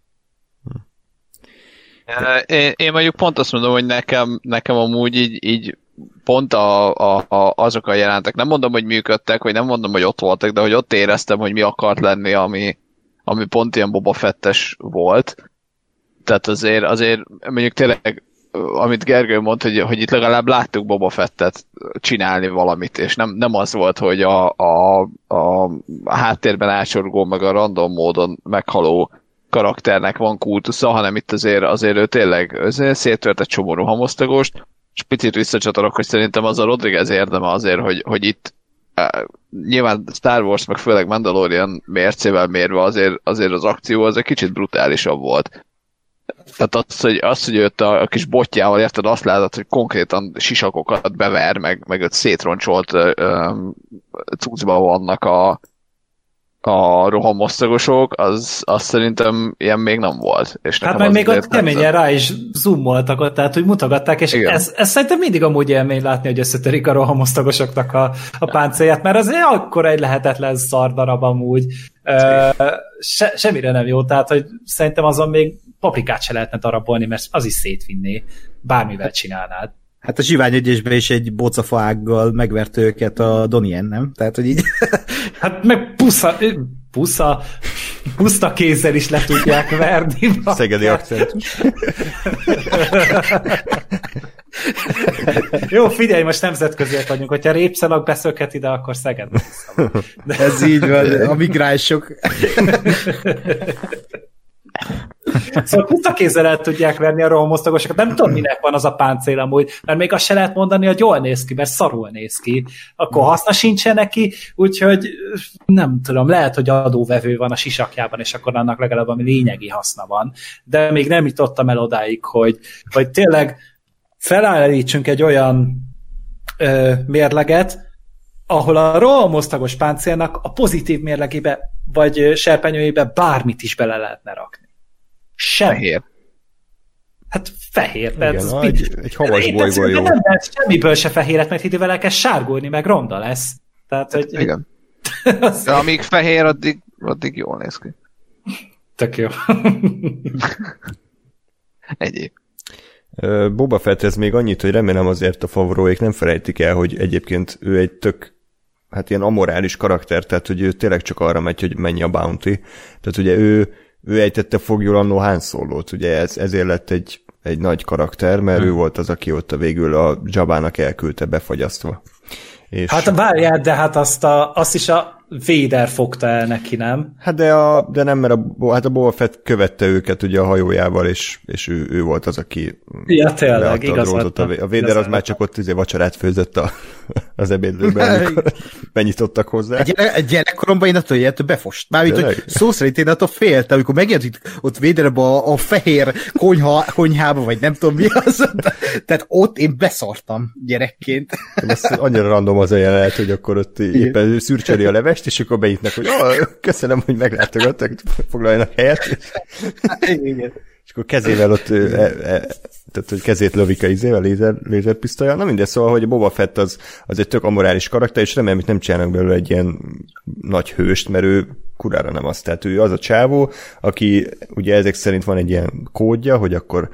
Én mondjuk pont azt mondom, hogy nekem amúgy így pont azok a jelentek, nem mondom, hogy működtek, vagy nem mondom, hogy ott voltak, de hogy ott éreztem, hogy mi akart lenni, ami pont ilyen Boba Fett-es volt. Tehát azért mondjuk tényleg, amit Gergő mondta, hogy itt legalább láttuk Boba Fettet csinálni valamit, és nem az volt, hogy a háttérben ácsorgó, meg a random módon meghaló karakternek van kultusza, hanem itt azért ő tényleg széttört egy csomó rohamosztagost, és picit visszacsatolok, hogy szerintem az a Rodriguez érdeme azért, hogy itt nyilván Star Wars, meg főleg Mandalorian mércével mérve azért az akció az egy kicsit brutálisabb volt. Tehát az, hogy őt a kis botjával, érted, azt látod, hogy konkrétan sisakokat bever, meg őt szétroncsolt cuccban vannak a rohamosztagosok, az szerintem ilyen még nem volt. És hát meg még ott keményen rá is zoomoltak ott, tehát úgy mutogatták, és ez szerintem mindig amúgy élmény látni, hogy összetörik a rohamosztagosoknak a páncélját, mert azért akkor egy lehetetlen szardarab amúgy. Semmire nem jó, tehát hogy szerintem azon még paprikát se lehetne darabolni, mert az is szétvinné, bármivel csinálnád. Hát a Zsivány egyesben is egy bocafaággal megvert őket a Donnie-en, nem? Tehát, hogy így... Hát meg puszta kézzel is le tudják verni. Szegedi akcentus. Jó, figyelj, most nemzetköziek vagyunk. Hogyha répszalag beszöket ide, akkor Szeged. Ez így van, a migránsok. Szóval pusztakézzel el tudják verni a rohamosztagosokat. Nem tudom, minek van az a páncél amúgy, mert még azt se lehet mondani, hogy jól néz ki, mert szarul néz ki. Akkor haszna sincsen neki, úgyhogy nem tudom, lehet, hogy adóvevő van a sisakjában, és akkor annak legalább ami lényegi haszna van. De még nem jutottam el odáig, hogy tényleg felállítsunk egy olyan mérleget, ahol a rohamosztagos páncélnak a pozitív mérlegébe vagy serpenyőjébe bármit is bele lehetne rakni. Fehér. Hát fehér, de ez egy havas bolygó jó. Nem lehet semmiből se fehéret, mert idővel elkezd sárgulni, meg ronda lesz. Tehát, hogy... Igen. De amíg fehér, addig jól néz ki. Tök jó. Egyéb. Boba Fetthez még annyit, hogy remélem azért a Favreauék nem felejtik el, hogy egyébként ő egy tök ilyen amorális karakter, tehát hogy ő tényleg csak arra megy, hogy mennyi a bounty. Tehát ugye ő ejtette fogjul annó Han Solo-t, ugye ezért lett egy nagy karakter, mert ő volt az, aki ott végül a Jabba-nak elküldte befagyasztva. És... Hát várjál, de hát azt is a Vader fogta el neki, nem? Hát de nem, mert a Boba Fett követte őket ugye a hajójával, és ő volt az, aki ja, tényleg, igazat. A Vader az már csak ott vacsorát főzött az ebédlőben, amikor megnyitottak hozzá. Gyerekkoromban én attól ilyet befost. Mármint, hogy szó szerint én attól féltem, amikor megjelent ott Vader a fehér konyhába, vagy nem tudom mi az. Tehát ott én beszartam gyerekként. Ez annyira random az a jelenet, hogy akkor ott éppen szürcseli a levest, és akkor beítnek, hogy köszönöm, hogy meglátogattak, foglaljanak helyet. Igen. És akkor kezével ott, tehát hogy kezét lövik a lézerpisztolyal. Na mindegy, szóval, hogy Boba Fett az egy tök amorális karakter, és remélem, hogy nem csinálnak belőle egy ilyen nagy hőst, mert ő kurára nem az. Tehát ő az a csávó, aki ugye ezek szerint van egy ilyen kódja, hogy akkor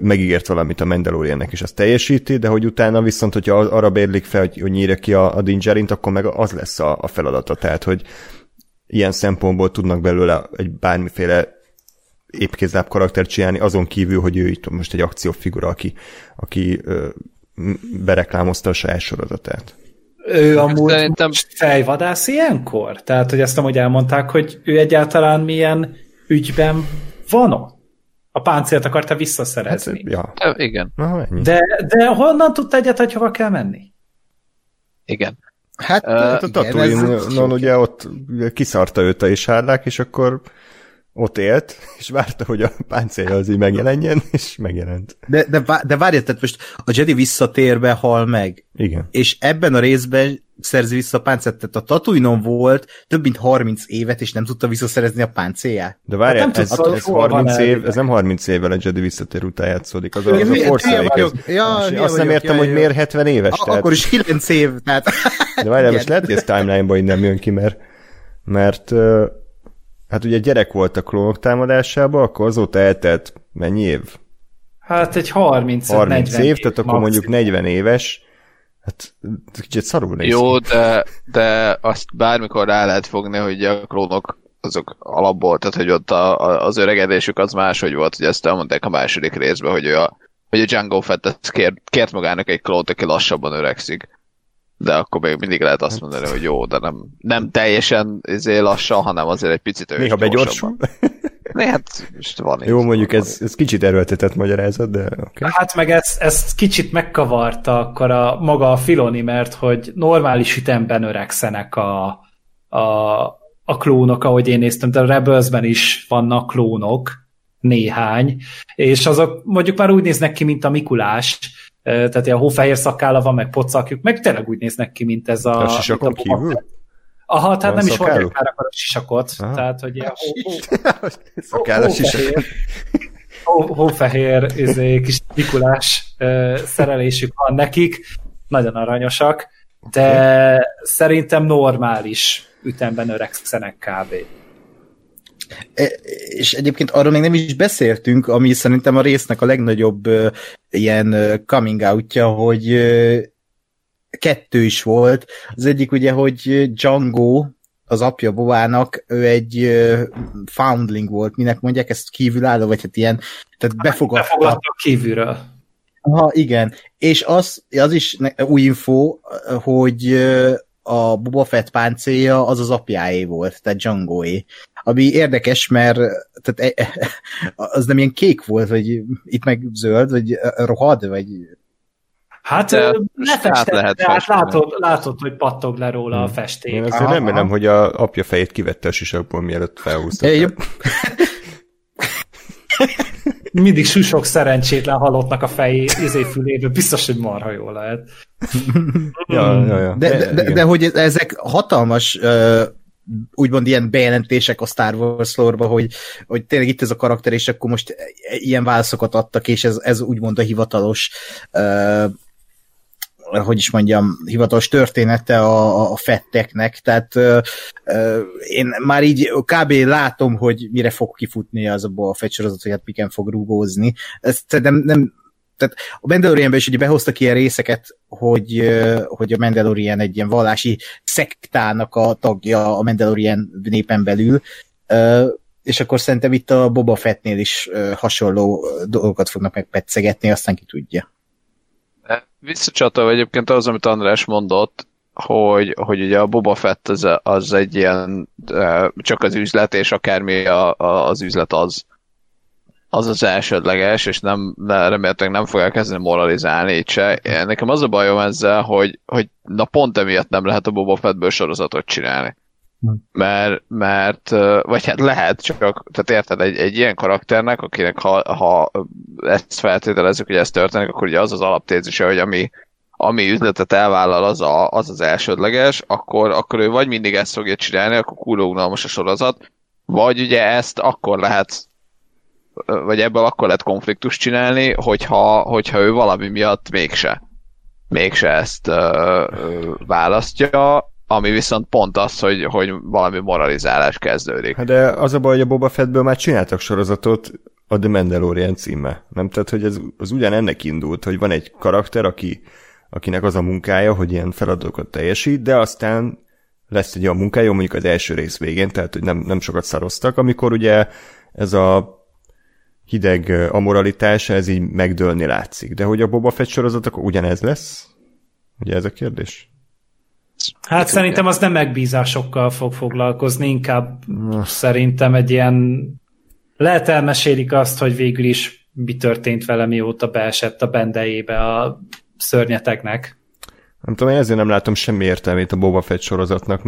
megígért valamit a Mandaloriannek, és azt teljesíti, de hogy utána viszont, hogyha arra bérlik fel, hogy nyírja ki a Din Djarin-t, akkor meg az lesz a feladata. Tehát, hogy ilyen szempontból tudnak belőle egy bármiféle épkézláb karaktert csinálni, azon kívül, hogy ő itt most egy akciófigura, aki bereklámozta a saját sorozatát. Ő amúgy szerintem... fejvadász ilyenkor? Tehát, hogy ezt amúgy elmondták, hogy ő egyáltalán milyen ügyben van ott? A páncélt akarta visszaszerezni. Hát, ja. Igen. Na, de honnan tudta egyet, hogy hova kell menni? Igen. Hát a Tatooine-on ugye ott kiszarta őt a Ishárlák, és akkor ott élt, és várta, hogy a páncélja az így megjelenjen, és megjelent. De várjál, tehát most a Jedi visszatérbe hal meg. Igen. És ebben a részben szerzi vissza a páncélt, tehát a Tatooine-on volt több mint 30 évet, és nem tudta visszaszerezni a páncélját. De várjál, hát ez 30 év, ez nem 30 évvel a Jedi visszatér után játszódik. Az a Force Awakens. Azt nem értem, hogy miért 70 éves. Akkor is 9 év. De várjál, most lehet, hogy ez timeline-ban így nem jön ki, mert hát ugye gyerek volt a klónok támadásában, akkor azóta eltelt mennyi év? Hát egy 30 év, tehát akkor maximum. Mondjuk 40 éves, Hát kicsit szarul néz. Jó, de azt bármikor rá lehet fogni, hogy a klónok azok alapból, tehát hogy ott az öregedésük az máshogy volt, hogy ezt elmondták a második részben, hogy a Django Fett kért magának egy klónt, aki lassabban öregszik. De akkor még mindig lehet azt mondani, hogy jó, de nem teljesen lassan, hanem azért egy picit ős. Néha begyorsul. Hát, most van. Jó, mondjuk ez kicsit erőltetett magyarázat, de okay. Hát meg ezt kicsit megkavarta akkor maga a Filoni, mert hogy normális ütemben öregszenek a klónok, ahogy én néztem, de a Rebelsben is vannak klónok, néhány, és azok mondjuk már úgy néznek ki, mint a Mikulás, tehát ilyen hófehér szakála van, meg pocakjuk, meg tényleg úgy néznek ki, mint ez a... A sisakon kívül? Aha, tehát van nem szakálló? Is hordják már akkor a sisakot, tehát hogy ilyen hófehér kis Mikulás szerelésük van nekik, nagyon aranyosak, de szerintem normális ütemben öregszenek kb. És egyébként arról még nem is beszéltünk, ami szerintem a résznek a legnagyobb ilyen coming outja, hogy kettő is volt. Az egyik ugye, hogy Django, az apja Bobának, ő egy foundling volt, minek mondják, ezt kívülálló, vagy hát ilyen, tehát befogadtak kívülről. Aha, igen. És az is új info, hogy a Boba Fett páncélja az apjáé volt, tehát Djangoé. Ami érdekes, mert tehát, az nem ilyen kék volt, vagy itt meg zöld, vagy rohad, vagy... Hát lefestett, de hát látod, hogy pattog le róla a festék. Én azért nem menem, hogy a apja fejét kivette a sisakból, mielőtt felhúztak. Mindig susok szerencsétlen halottnak a fülébe, biztos, hogy marha jól lehet. Ja. De hogy ezek hatalmas... úgymond ilyen bejelentések a Star Wars lore-ba, hogy tényleg itt ez a karakter, és akkor most ilyen válaszokat adtak, és ez úgymond a hivatalos hivatalos története a fetteknek, tehát én már így kb. Látom, hogy mire fog kifutni az abból a fettsorozat, hogy hát miken fog rúgózni. Ezt nem tehát a Mandalorianben is ugye behoztak ilyen részeket, hogy a Mandalorian egy ilyen vallási szektának a tagja a Mandalorian népen belül, és akkor szerintem itt a Boba Fettnél is hasonló dolgokat fognak megpetszegetni, aztán ki tudja. Visszacsatolva egyébként az, amit András mondott, hogy ugye a Boba Fett az egy ilyen, csak az üzlet, és akármi az üzlet az az elsődleges, és remélhetőleg nem fogják kezdeni moralizálni így se. Nekem az a bajom ezzel, hogy na pont emiatt nem lehet a Boba Fettből sorozatot csinálni. Mert vagy hát lehet, csak tehát érted, egy ilyen karakternek, akinek ha ezt feltételezzük, hogy ez történik, akkor ugye az az alaptézise, hogy ami üzletet elvállal, az elsődleges, akkor ő vagy mindig ezt fogja csinálni, akkor kurva unalmas a sorozat, vagy ugye ezt akkor lehet vagy ebből akkor lehet konfliktust csinálni, hogyha ő valami miatt mégse ezt választja, ami viszont pont az, hogy valami moralizálás kezdődik. De az a baj, hogy a Boba Fettből már csináltak sorozatot a The Mandalorian címe, nem? Tehát, hogy az ugyan ennek indult, hogy van egy karakter, akinek az a munkája, hogy ilyen feladatokat teljesít, de aztán lesz egy olyan munkája, mondjuk az első rész végén, tehát, hogy nem sokat szaroztak, amikor ugye ez a hideg amoralitása, ez így megdőlni látszik. De hogy a Boba Fett sorozat, akkor ugyanez lesz? Ugye ez a kérdés? Hát szerintem az nem megbízásokkal fog foglalkozni, inkább szerintem egy ilyen... Lehet elmesélik azt, hogy végül is mi történt vele, mióta beesett a bendejébe a szörnyeteknek. Nem tudom, én ezért nem látom semmi értelmét a Boba Fett sorozatnak,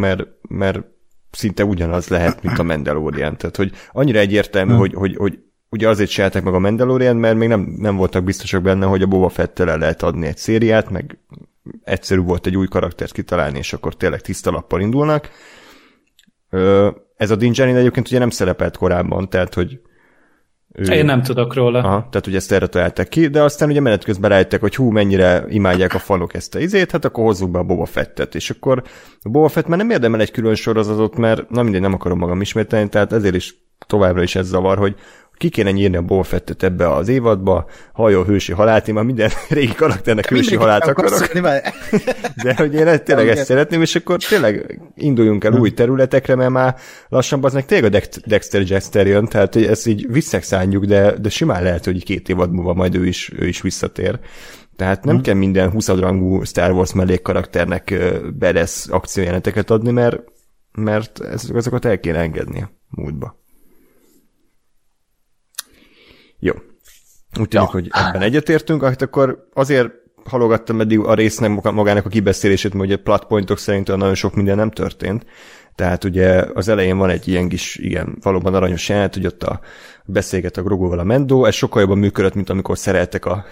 mert szinte ugyanaz lehet, mint a Mandalorian. Tehát, hogy annyira egyértelmű, hogy ugye azért csinálták meg a Mandalorian, mert még nem voltak biztosak benne, hogy a Boba Fettel el lehet adni egy szériát, meg egyszerű volt egy új karaktert kitalálni, és akkor tényleg tiszta lappal indulnak. Ez a Din Djarin egyébként ugye nem szerepelt korábban, tehát hogy... Én nem tudok róla. Aha, tehát ugye ezt erre találták ki, de aztán ugye menet közben rájöttek, hogy mennyire imádják a fanok ezt a izét, hát akkor hozzuk be a Boba Fettet, és akkor a Boba Fett már nem érdemel egy külön sorozatot, mert nem akarom magam ismételni, tehát ezért is továbbra is ez zavar, hogy ki kéne nyírni a Boba Fettet ebbe az évadba, halljon hősi halált, én már minden régi karakternek hősi halált akarok. De hogy én tényleg ezt szeretném, és akkor tényleg induljunk el új területekre, mert már lassan az meg tényleg a Dexter Jester jön, tehát ezt így visszakszánjuk, de simán lehet, hogy 2 évad múlva majd ő is visszatér. Tehát nem kell minden 20. rangú Star Wars mellékkarakternek badass akciójeleneteket adni, mert azokat el kéne engedni múltba. Jó. Úgy tűnik, hogy ebben egyetértünk, akkor azért halogattam eddig a résznek magának a kibeszélését, mert ugye plotpointok szerint nagyon sok minden nem történt. Tehát ugye az elején van egy ilyen kis, igen, valóban aranyos jelenet, hogy ott beszélget a Grogóval a Mendo, ez sokkal jobban működött, mint amikor szereltek a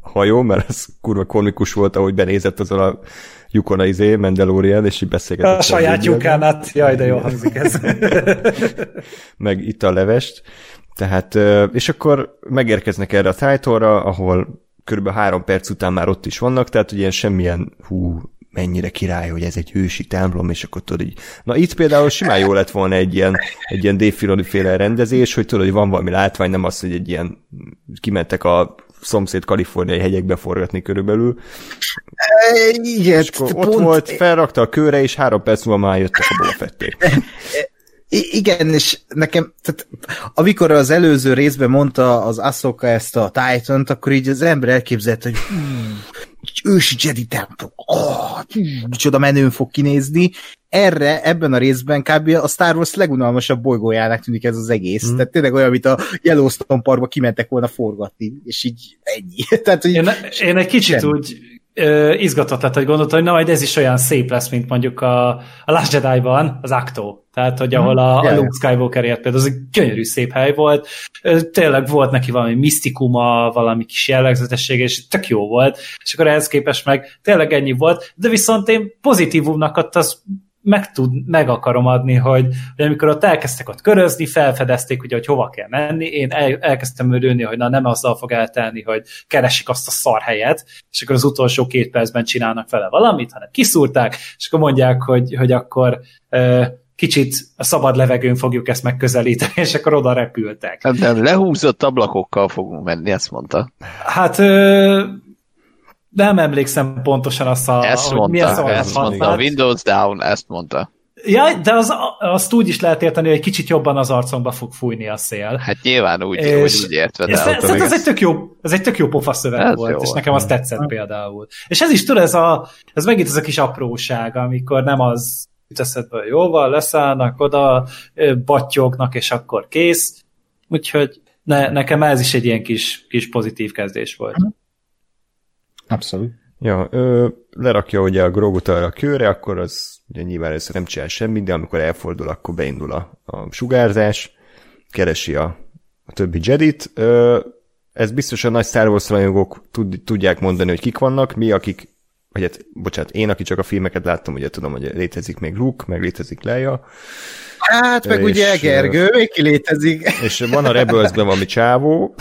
hajó, mert ez kurva komikus volt, ahogy benézett azon a lyukon a Mandalorian, és így beszélgetett. A saját lyukán át, jaj, de jól hangzik ez. Meg itt a levest. Tehát, és akkor megérkeznek erre a Titanra, ahol kb. 3 perc után már ott is vannak, tehát ugye semmilyen, mennyire király, hogy ez egy hősi templom, és akkor tudod így... Na itt például simán jó lett volna egy ilyen Dave Filoni-féle rendezés, hogy tudod, hogy van valami látvány, nem az, hogy egy ilyen... Kimentek a szomszéd kaliforniai hegyekbe forgatni körülbelül. Igen, és ott pont... volt, felrakta a kőre, és 3 perc múlva már jöttek a Boba Fették. Igen, és nekem, tehát, amikor az előző részben mondta az Ahsoka ezt a Titan-t, akkor így az ember elképzelt, hogy ősi Jedi templom, micsoda menőn fog kinézni. Erre, ebben a részben kb. A Star Wars legunalmasabb bolygójának tűnik ez az egész. Tehát tényleg olyan, mint a Yellowstone Parkba kimentek volna forgatni, és így ennyi. Tehát, hogy én egy kicsit semmi. Úgy izgatott lett, hogy gondoltam, hogy na majd ez is olyan szép lesz, mint mondjuk a Last Jedi-ban az Acto. Tehát, hogy ahol a Luke Skywalker ért például, az egy gyönyörű szép hely volt. Tényleg volt neki valami misztikuma, valami kis jellegzetessége, és tök jó volt. És akkor ehhez képest meg tényleg ennyi volt, de viszont én pozitívumnak azt meg akarom adni, hogy amikor ott elkezdtek ott körözni, felfedezték, ugye, hogy hova kell menni, én elkezdtem örülni, hogy na nem azzal fog eltelni, hogy keresik azt a szar helyet, és akkor az utolsó 2 percben csinálnak vele valamit, hanem kiszúrták, és akkor mondják, hogy akkor... kicsit a szabad levegőn fogjuk ezt megközelíteni, és akkor oda repültek. Hát nem, lehúzott ablakokkal fogunk menni, ezt mondta. Hát nem emlékszem pontosan azt a... Ezt mondta, Windows down, ezt mondta. Ja, de azt úgy is lehet érteni, hogy kicsit jobban az arcomba fog fújni a szél. Hát nyilván úgy értve. Ez egy tök jó pofa szöveg volt, és nekem az tetszett például. És ez is tudod, ez megint ez a kis apróság, amikor nem az teszedből jóval, leszállnak oda, battyognak, és akkor kész. Úgyhogy nekem ez is egy ilyen kis pozitív kezdés volt. Abszolút. Ja, lerakja ugye a Grogut arra a kőre, akkor az ugye nyilván először nem csinál semmit, de amikor elfordul, akkor beindul a sugárzás, keresi a többi Jedit. Ez biztosan nagy Star Wars rajongók tudják mondani, hogy kik vannak, mi, akik én, aki csak a filmeket láttam, ugye tudom, hogy létezik még Luke, meg létezik Leia. Hát, meg ugye Gergő, még ki létezik. És van a Rebelsben valami csávó.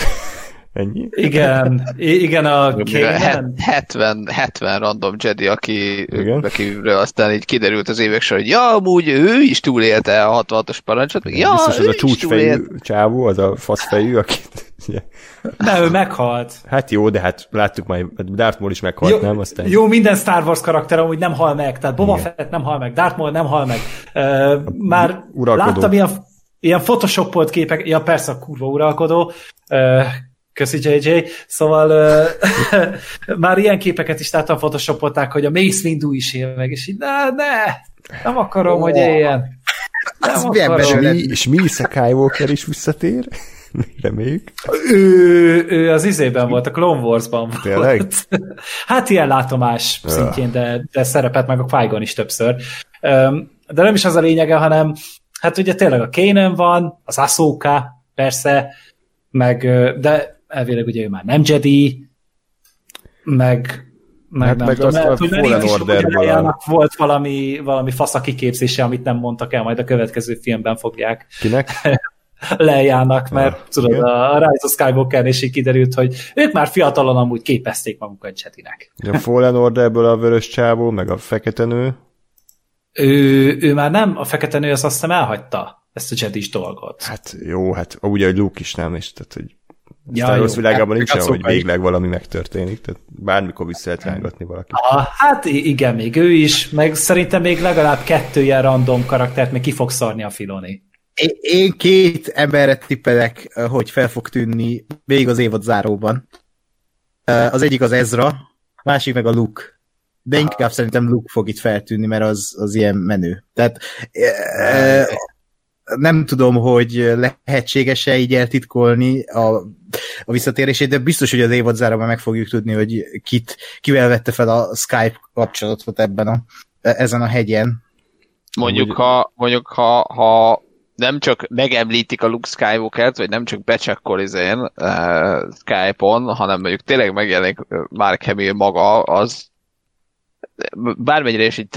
Ennyi. Igen, a 70 random Jedi, akiről aztán így kiderült az évek során, hogy ja, amúgy ő is túlélte a 66-os parancsot. Ja, biztos az a csúcsfejű csávó, az a faszfejű, akit... De ő meghalt. Hát jó, de hát láttuk már, Darth Maul is meghalt, jó, nem? Aztán... Jó, minden Star Wars karakter amúgy nem hal meg, tehát Boba Fett nem hal meg, Darth Maul nem hal meg. Már uralkodó. Láttam ilyen photoshopolt képek, ja persze a kurva uralkodó, köszi JJ, szóval már ilyen képeket is láttam, photoshopolták, hogy a Mace Windu is él meg, és így nem akarom, hogy éljen. Nem akarom. És mi Skywalker is visszatér? Reméljük. Ő az izében volt, a Clone Wars-ban volt. Tényleg? Hát ilyen látomás szintjén, de szerepelt meg a Qui-Gon is többször. De nem is az a lényege, hanem hát ugye tényleg a Kanan van, az Ahsoka, persze, meg, de elvileg ugye ő már nem Jedi, meg hát nem meg tudom, mert Fallen Orderben volt valami fasza kiképzése, amit nem mondtak el, majd a következő filmben fogják. Kinek? Leiának, mert tudod, a Rise of Skywalker és így kiderült, hogy ők már fiatalon amúgy képezték magukat Jedinek. A Fallen Orderből a vörös csávó, meg a fekete nő. Ő már nem, a fekete nő azt hiszem elhagyta. ezt a Jedi is tolgat. Hát jó, hát ugye, hogy Luke is nem, és tehát, hogy Star Wars világában nincs olyan, hogy végleg valami megtörténik, tehát bármikor vissza lehet rángatni valakit. Hát igen, még ő is, meg szerintem még legalább 2 ilyen random karaktert még ki fog szarni a Filoni. Én 2 emberre tippelek, hogy fel fog tűnni végig az évad záróban. Az egyik az Ezra, másik meg a Luke. De inkább szerintem Luke fog itt feltűnni, mert az ilyen menő. Tehát nem tudom, hogy lehetséges-e így eltitkolni a visszatérését, de biztos, hogy az évad záróban meg fogjuk tudni, hogy kivel vette fel a Skype kapcsolatot ezen a hegyen. Mondjuk, ha nem csak megemlítik a Luke Skywalkert, vagy nem csak becsekkol Skype-on, hanem mondjuk tényleg megjelenik Mark Hamill maga, az bármennyire is egy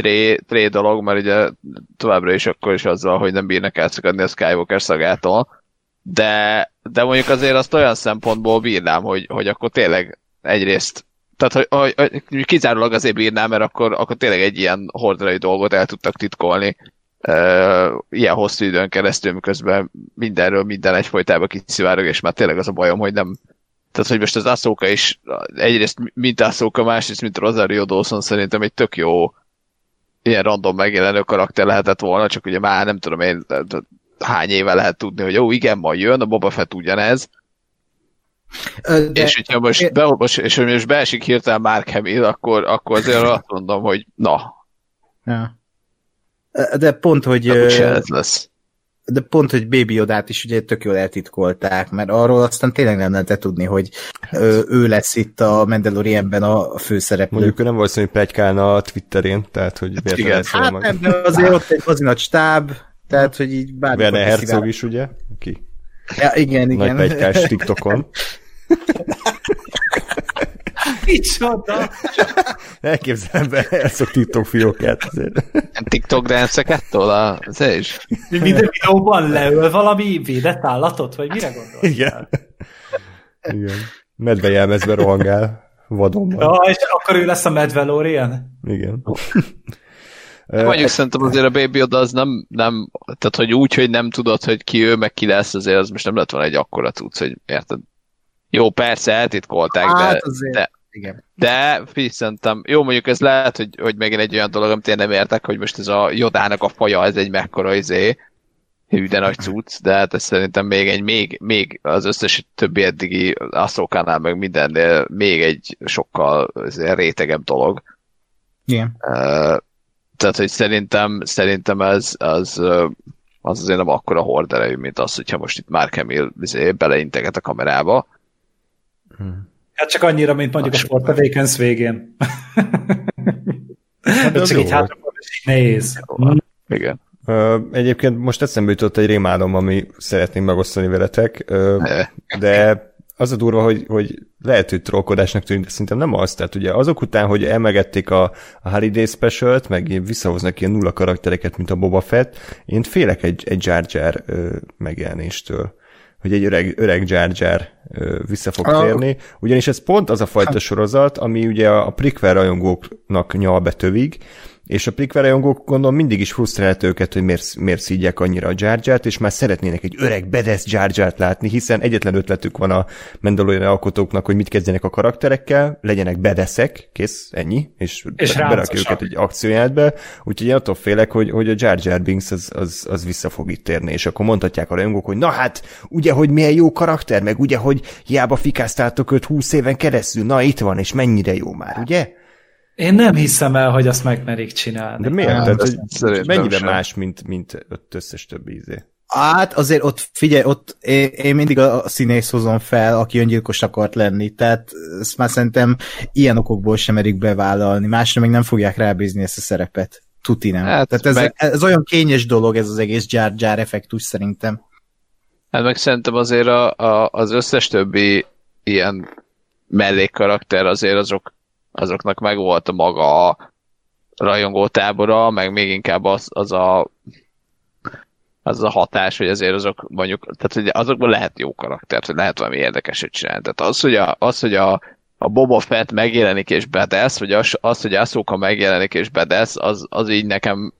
tré dolog, mert ugye továbbra is akkor is azzal, hogy nem bírnak elszakadni a Skywalker szagától, de mondjuk azért azt olyan szempontból bírnám, hogy akkor tényleg egyrészt, tehát hogy kizárólag azért bírnám, mert akkor tényleg egy ilyen hordrai dolgot el tudtak titkolni ilyen hosszú időn keresztül, miközben mindenről minden egyfolytában kiszivárog, és már tényleg az a bajom, hogy nem. Tehát, hogy most az Ahsoka is egyrészt, mint Ahsoka, másrészt, mint Rosario Dawson, szerintem egy tök jó ilyen random megjelenő karakter lehetett volna, csak ugye már nem tudom én hány éve lehet tudni, hogy ó, igen, majd jön, a Boba Fett ugyanez. De... És hogyha most beesik hirtelen Mark Hamill, akkor azért azt mondom, hogy na. Ja. De pont, hogy... ez lesz. De pont, hogy Baby Yodát is ugye tök jól eltitkolták, mert arról aztán tényleg nem lehetett tudni, hogy ő lesz itt a Mandalorianben a főszereplő. Mondjuk ő nem valószínű, hogy plegykálna a Twitterén, tehát hogy... Hát nem, de azért ott egy hazi nagy stáb, tehát hogy így bármikor... Werner Herzog is, ugye? Ki? Ja, igen. Nagy plegykás TikTokon. Micsoda! Elképzelem be, elszok TikTok fiókát azért. TikTok dance-eket tól az is? Minden videóban leöl valami védett állatot, vagy mire gondolsz? Igen. Medvejelmezbe rohangál vadonban. Ja, és akkor ő lesz a Mandalorian? Igen. Mondjuk szerintem azért a Baby Yoda az nem, tehát hogy úgy, hogy nem tudod, hogy ki ő, meg ki lesz, azért az most nem lett volna egy akkora cucc, hogy érted? Jó, persze, eltitkolták, de szerintem, jó, mondjuk ez lehet, hogy megint egy olyan dolog, amit én nem értek, hogy most ez a Yodának a faja, ez egy mekkora hű, de nagy cucc, de hát ez szerintem még az összes többi eddigi Ahsokánál meg mindennél még egy sokkal rétegebb dolog. Igen. Tehát, hogy szerintem ez az azért nem akkora horderejű, mint az, hogyha most itt Mark Hamill beleinteget a kamerába. Hát csak annyira, mint mondjuk a Force Awakens végén. Hát csak így hátraforban is nehéz. Igen. Egyébként most eszembe jutott egy rémálom, ami szeretném megosztani veletek, de az a durva, hogy lehet, hogy trollkodásnak tűnik, de szerintem nem az. Tehát ugye azok után, hogy elmegették a Holiday Specialt, meg visszahoznak ilyen nulla karaktereket, mint a Boba Fett, én félek egy Jar Jar megjelenéstől. Hogy egy öreg Jar Jar vissza fog térni. Ugyanis ez pont az a fajta sorozat, ami ugye a prequel rajongóknak nyal betövig, és a prequel rajongók gondolom mindig is frusztrált őket, hogy miért szídják annyira a Jar Jart, és már szeretnének egy öreg bedesz Jar Jart látni, hiszen egyetlen ötletük van a Mandalorian alkotóknak, hogy mit kezdjenek a karakterekkel, legyenek bedeszek, kész, ennyi, és berakja őket egy akciójátbe, úgyhogy én attól félek, hogy a Jar Jar Binks az vissza fog itt térni, és akkor mondhatják a rajongók, hogy na hát, ugye, hogy milyen jó karakter, meg ugye, hogy hiába fikáztátok őt 20 éven keresztül, na itt van, és mennyire jó már, ugye? Én nem hiszem el, hogy azt megmerik csinálni. De miért? Tehát, mennyiben más, mint ott összes többi ízé? Hát azért ott én mindig a színész hozom fel, aki öngyilkos akart lenni, tehát ezt már szerintem ilyen okokból sem merik bevállalni, másra meg nem fogják rábízni ezt a szerepet. Tuti nem. Hát, tehát ez olyan kényes dolog, ez az egész Jar Jar effektus szerintem. Hát meg szerintem azért az összes többi ilyen mellékkarakter azért azoknak meg volt a maga a rajongótábora, meg még inkább az a hatás, hogy azért azok mondjuk, tehát azokban lehet jó karakter, lehet valami érdekeset csinálni. Tehát az, hogy a Boba Fett megjelenik és bedesz, vagy az, hogy Ahsoka megjelenik és bedesz, az így nekem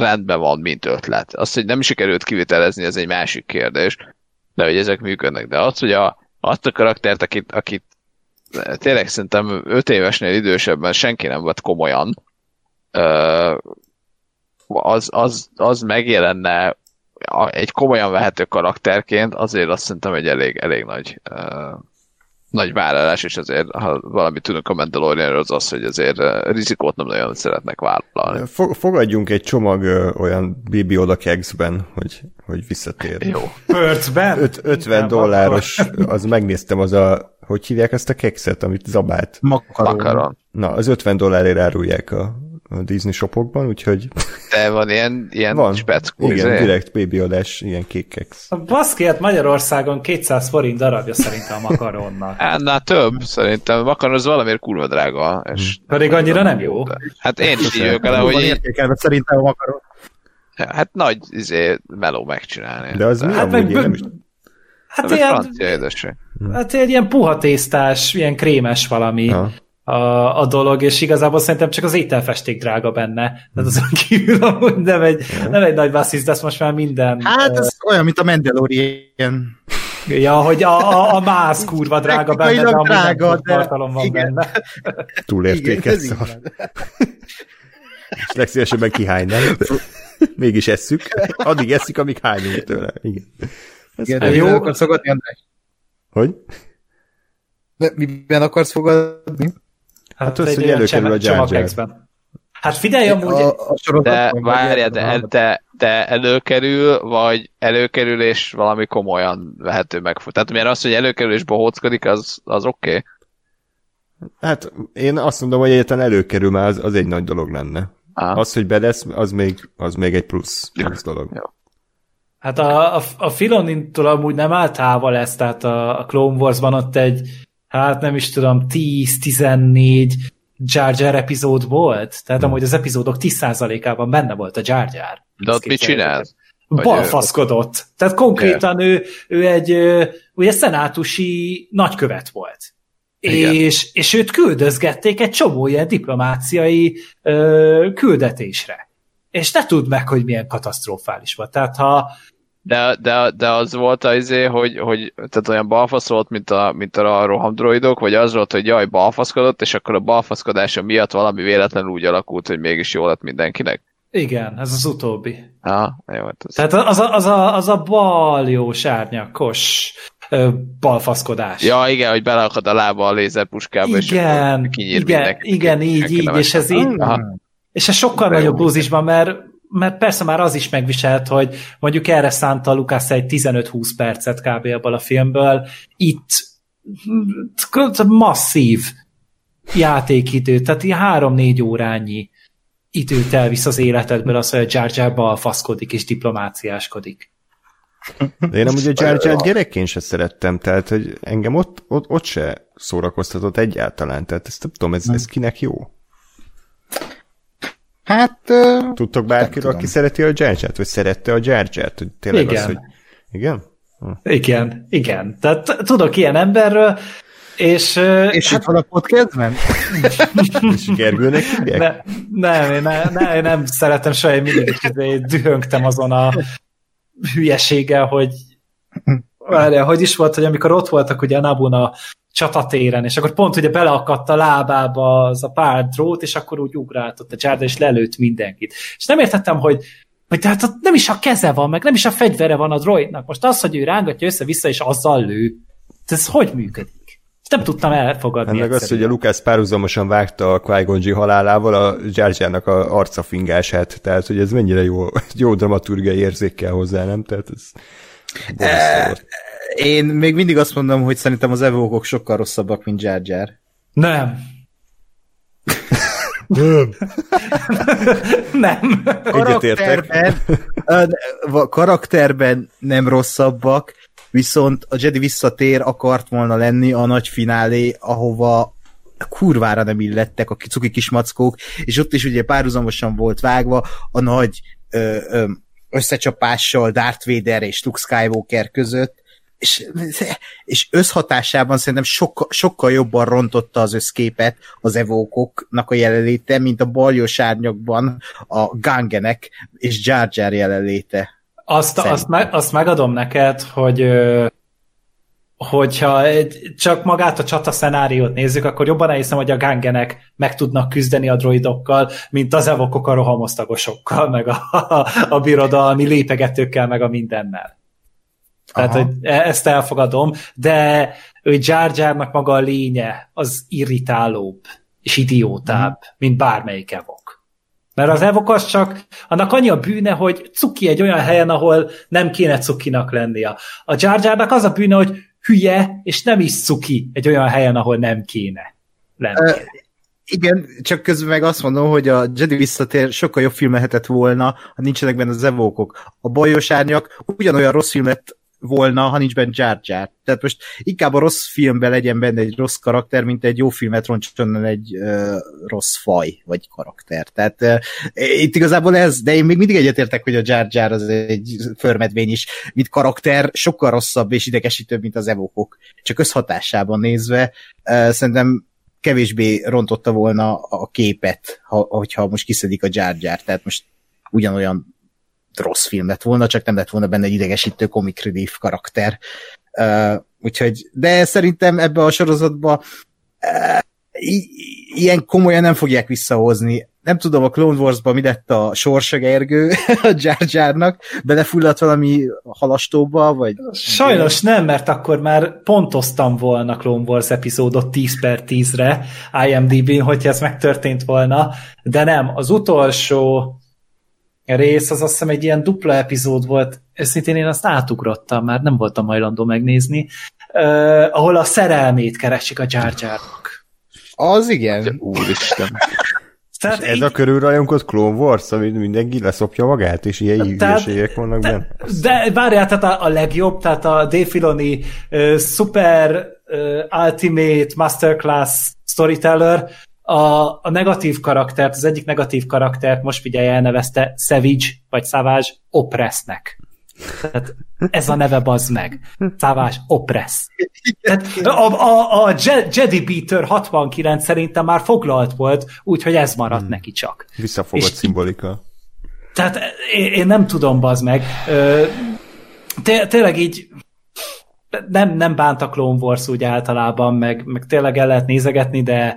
rendben van, mint ötlet. Azt, hogy nem sikerült kivitelezni, ez egy másik kérdés, de hogy ezek működnek. De az, hogy azt a karaktert, akit tényleg szerintem 5 évesnél idősebben senki nem vett komolyan, az megjelenne egy komolyan vehető karakterként, azért azt szerintem egy elég nagy vállalás, és azért, ha valamit tudunk a Mandalorianről, az az, hogy azért rizikót nem nagyon szeretnek vállalni. Fogadjunk egy csomag olyan Baby Yoda kekszben, hogy visszatér. Jó. Percben? 50 dolláros, az megnéztem, az a, hogy hívják ezt a kekszet, amit zabált? Makaron. Na, az 50 dollárért árulják a Disney shopokban, úgyhogy... De van ilyen speckó. Igen, azért? Direkt Baby Yoda-s, ilyen kék keksz. A baszki, hát Magyarországon 200 forint darabja szerintem a makaronnak. Ennél több, szerintem. A makaron az valamiért kurva drága. És pedig annyira nem jó. Hát én is így ők, hogy értékelve szerintem a makaron. Hát nagy meló megcsinálni. De az mi hát amúgy, nem is... Hát ilyen puha tésztás, ilyen krémes valami... Ha. A dolog, és igazából szerintem csak az ételfesték drága benne. Tehát azon kívül amúgy nem egy nagy basszisz, de azt most már minden... Hát ez olyan, mint a Mandalorian. Ja, hogy a mász kurva drága benne, de amúgy drága, nem tartalom van igen. Benne. Túlértéket szar. És legszívesebben kihánynál. Mégis esszük. Addig esszük, amíg hányunk tőle. Igen, jó, akkor szokott András. Hogy? Miben akarsz fogadni? Hát az, hogy előkerül a Jar Jar. Hát figyelj, amúgy... De előkerül, vagy előkerül, és valami komolyan vehető megfog. Tehát miért az, hogy előkerül és bohóckodik, az oké? Okay. Hát én azt mondom, hogy egyetlen előkerül, már az egy nagy dolog lenne. Aha. Az, hogy belesz, az még egy plusz dolog. Jó. Hát a Filonintól amúgy nem áll távol ez, tehát a Clone Warsban ott egy, hát nem is tudom, 10-14 Jar Jar epizód volt, tehát amúgy az epizódok 10%-ában benne volt a Jar Jar. De ott mit csinálsz? Balfaszkodott. Tehát konkrétan ő egy ugye szenátusi nagykövet volt. És őt küldözgették egy csomó ilyen diplomáciai küldetésre. És ne tudd meg, hogy milyen katasztrofális volt. Tehát ha... De az volt az, hogy tehát olyan balfasz volt, mint a rohamdroidok, vagy az volt, hogy jaj, balfaszkodott, és akkor a balfaszkodása miatt valami véletlenül úgy alakult, hogy mégis jó lett mindenkinek. Igen, ez az utóbbi. Jó, ez... Tehát az a bal jó sárnyakos balfaszkodás. Ja, igen, hogy beleakad a lába a lézerpuskába, és kinyír mindenki. Igen, így, és ez így... És ez sokkal nagyobb búzisban, mert persze már az is megviselt, hogy mondjuk erre szánta Lucas egy 15-20 percet kb. Abban a filmből. Itt masszív játékidő, tehát 3-4 órányi időt elvisz az életedből az, hogy a Jar Jar balfaszkodik és diplomáciáskodik. De én amúgy a Jar Jar gyerekként se szerettem, tehát hogy engem ott se szórakoztatott egyáltalán, tehát ezt nem tudom, ez kinek jó? Hát... Tudtok bárkiről, aki szereti a Jar Jart, vagy szerette a Jar Jart, hogy tényleg igen. Az, hogy... Igen? Igen. Tehát tudok ilyen emberről, és... És hát van a podcastben? És Gergőnek hívják? Nem, én nem szeretem soha, én mindig dühöngtem azon a hülyeséggel, hogy... Hogy is volt, hogy amikor ott voltak ugye a Naboo-na csatatéren, és akkor pont ugye beleakadt a lábába az a pár drót, és akkor úgy ugráltott a Jar Jar, és lelőtt mindenkit. És nem értettem, hogy tehát ott nem is a keze van, meg nem is a fegyvere van a droidnak. Most az, hogy ő rángatja össze-vissza, és azzal lő. Ez hogy működik? Nem tudtam elfogadni. Meg az, hogy a Lucas párhuzamosan vágta a Qui-Gon Jinn halálával a Jar Jarnak a arca fingását. Tehát, hogy ez mennyire jó dramaturgiai érzékkel hozzá, nem? Tehát ez... Én még mindig azt mondom, hogy szerintem az evókok sokkal rosszabbak, mint Jar Jar. Nem. Karakterben nem rosszabbak, viszont a Jedi visszatér akart volna lenni a nagy finálé, ahova kurvára nem illettek a cuki kismackók, és ott is ugye párhuzamosan volt vágva a nagy összecsapással Darth Vader és Luke Skywalker között, és összhatásában szerintem sokkal jobban rontotta az összképet az evókoknak a jelenléte, mint a baljós árnyakban a gangenek és Jar Jar jelenléte. Azt megadom neked, hogyha csak magát a csata szenáriót nézzük, akkor jobban elhiszem, hogy a gangenek meg tudnak küzdeni a droidokkal, mint az evokok a rohamosztagosokkal, meg a birodalmi lépegetőkkel, meg a mindennel. Aha. Tehát, hogy ezt elfogadom, de ő Jar Jarnak maga a lénye az irritálóbb és idiótább, mint bármelyik evok. Mert az evok az csak, annak annyi a bűne, hogy cuki egy olyan helyen, ahol nem kéne cukinak lennie. A Jar Jarnak az a bűne, hogy hülye, és nem is cuki egy olyan helyen, ahol nem kéne lennie. Igen, csak közben meg azt mondom, hogy a Jedi visszatér sokkal jobb film lehetett volna, ha nincsenek benne az evókok. A baljós árnyak ugyanolyan rossz filmet volna, ha nincs benne Jar Jar. Tehát most inkább a rossz filmben legyen benne egy rossz karakter, mint egy jó filmet roncson egy rossz faj, vagy karakter. Tehát itt igazából ez, de én még mindig egyetértek, hogy a Jar Jar az egy förmedvény is, mint karakter, sokkal rosszabb és idegesítőbb, mint az evókok. Csak összhatásában nézve, szerintem kevésbé rontotta volna a képet, hogyha most kiszedik a Jar Jar. Tehát most ugyanolyan rossz film lett volna, csak nem lett volna benne egy idegesítő comic relief karakter. Úgyhogy, de szerintem ebbe a sorozatba ilyen komolyan nem fogják visszahozni. Nem tudom, a Clone Wars-ban mi lett a sorsagergő a Jar Jarnak, belefulladt valami halastóba, vagy... Sajnos nem, mert akkor már pontoztam volna Clone Wars epizódot 10/10-re IMDb-n, hogyha ez megtörtént volna, de nem, az utolsó rész, az azt hiszem egy ilyen dupla epizód volt, őszintén én azt átugrottam, már nem voltam hajlandó megnézni, ahol a szerelmét keresik a Jar Jarnak. Az igen. Úristen. Tehát ez a körülrajongott Clone Wars, amit mindenki leszopja magát, és ilyen hülyeségek vannak benne. De várjál, tehát a legjobb, tehát a Dave Filoni Super Ultimate Masterclass Storyteller a negatív karaktert, az egyik negatív karaktert most figyelj elnevezte Savage, vagy Savage Opressnek. Tehát ez a neve bazd meg. Savage Opress. Tehát a Jedi Beater 69 szerintem már foglalt volt, úgyhogy ez maradt neki csak. Visszafogott szimbolika. Tehát én nem tudom, bazd meg. Tényleg így nem bánt a Clone Wars úgy általában, meg tényleg el lehet nézegetni, de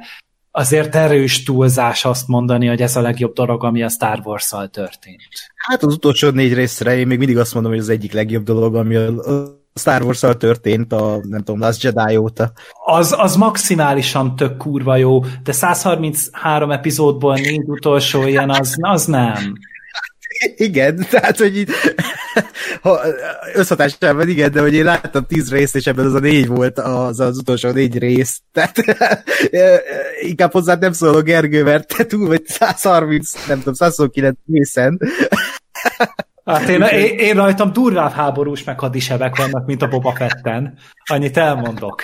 azért erős túlzás azt mondani, hogy ez a legjobb dolog, ami a Star Wars-szal történt. Hát az utolsó 4 részre én még mindig azt mondom, hogy az egyik legjobb dolog, ami a Star Wars-szal történt a, nem tudom, Last Jedi óta. Az maximálisan tök kurva jó, de 133 epizódból 4 utolsó ilyen, az nem. Igen, tehát, hogy így összhatásában igen, de hogy én láttam 10 részt, és ebben az a 4 volt az utolsó 4 rész. Tehát inkább hozzá nem szólok, Gergő, mert te túl vagy 130, nem tudom, 129 részen. Hát én rajtam durvább háborús meg hadisebek vannak, mint a Boba Fetten. Annyit elmondok.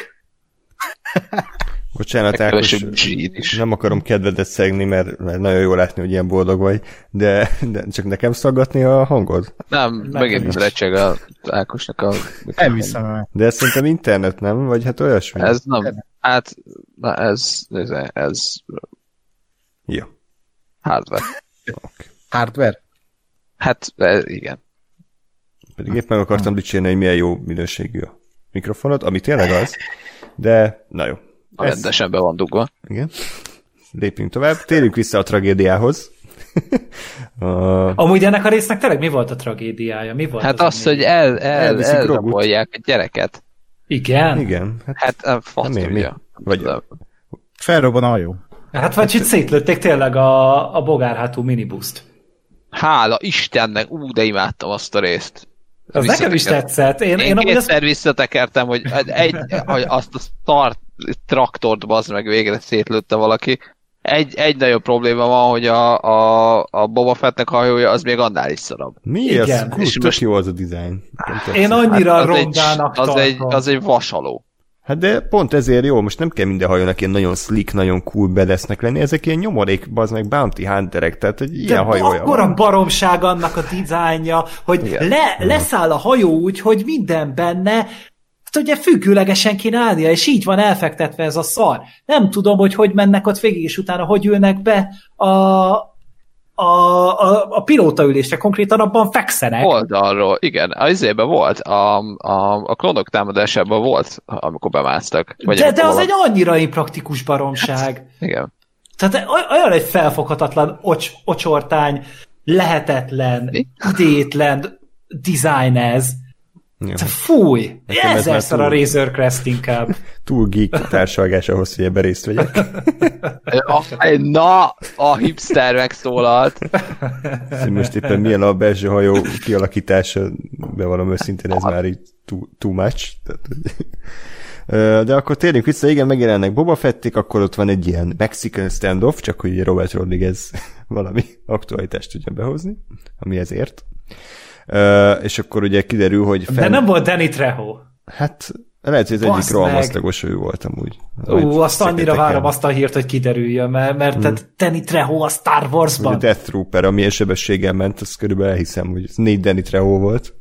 Bocsánat, Ákos, nem akarom kedvedet szegni, mert nagyon jól látni, hogy ilyen boldog vagy, de csak nekem szaggatni a hangod? Nem, megint recseg a Ákosnak a... Nem hiszem el. De ez szerintem internet, nem? Vagy hát olyasmi? Ez nem. Hát, ez... Jó. Hardware. Okay. Hardware? Hát, igen. Pedig éppen akartam dicsérni, hogy milyen jó minőségű a mikrofonod, ami tényleg az, de na jó. Rendesen be van dugva. Igen. Lépjünk tovább. Térjünk vissza a tragédiához. Amúgy ennek a résznek tényleg mi volt a tragédiája? Mi volt hát az, hogy elrabolják a gyereket. Igen. Hát fasz tudja. Vagy felrobban a jó. Hát vagy itt szétlőtték tényleg a bogárhátú minibuszt. Hála Istennek, de imádtam azt a részt. Az nekem is tetszett. Én kétszer visszatekertem, hogy azt a start traktort, bazd meg, végre szétlőtte valaki. Egy nagyobb probléma van, hogy a Boba Fettnek hajója az még annál is szarabb. Mi ez? Most jó az a dizájn. Én annyira hát rondának tartom. Az egy vasaló. Hát de pont ezért jó, most nem kell minden hajónak ilyen nagyon slick, nagyon cool bedesznek lenni, ezek ilyen nyomorék, bazd meg, bounty hunterek, tehát egy ilyen hajója van. De akkora baromság annak a dizájnja, hogy leszáll a hajó úgy, hogy minden benne hát ugye függőlegesen kéne állnia, és így van elfektetve ez a szar. Nem tudom, hogy mennek ott végig, és utána hogy ülnek be a pilótaülésre, konkrétan abban fekszenek. Oldalról, igen. Azért volt, a klónok támadásában volt, amikor bemásztak. De az egy annyira impraktikus baromság. Hát, igen. Tehát olyan egy felfoghatatlan ocsortány, lehetetlen, idétlen design ez. Ja. Fúj! Ezerszer a Razor Crest inkább. Túl geek társalgás ahhoz, hogy ebbe részt vegyek. Na, a hipster megszólalt. Most éppen milyen a belső hajó kialakítása, bevallom őszintén, ez már így too much. De akkor térjünk vissza, igen, megjelennek Boba Fettik, akkor ott van egy ilyen Mexican standoff, csak hogy Robert Rodriguez valami aktualitást tudja behozni, ami ezért. És akkor ugye kiderül, hogy... De nem volt Danny Trejo. Hát lehet, hogy ez egyik rohamasztagos ő volt amúgy. Azt annyira várom azt a hírt, hogy kiderüljön, mert tehát Danny Trejo a Star Wars-ban. A Death Trooper, amilyen sebességgel ment, azt körülbelül elhiszem, hogy 4 Danny Trejo volt.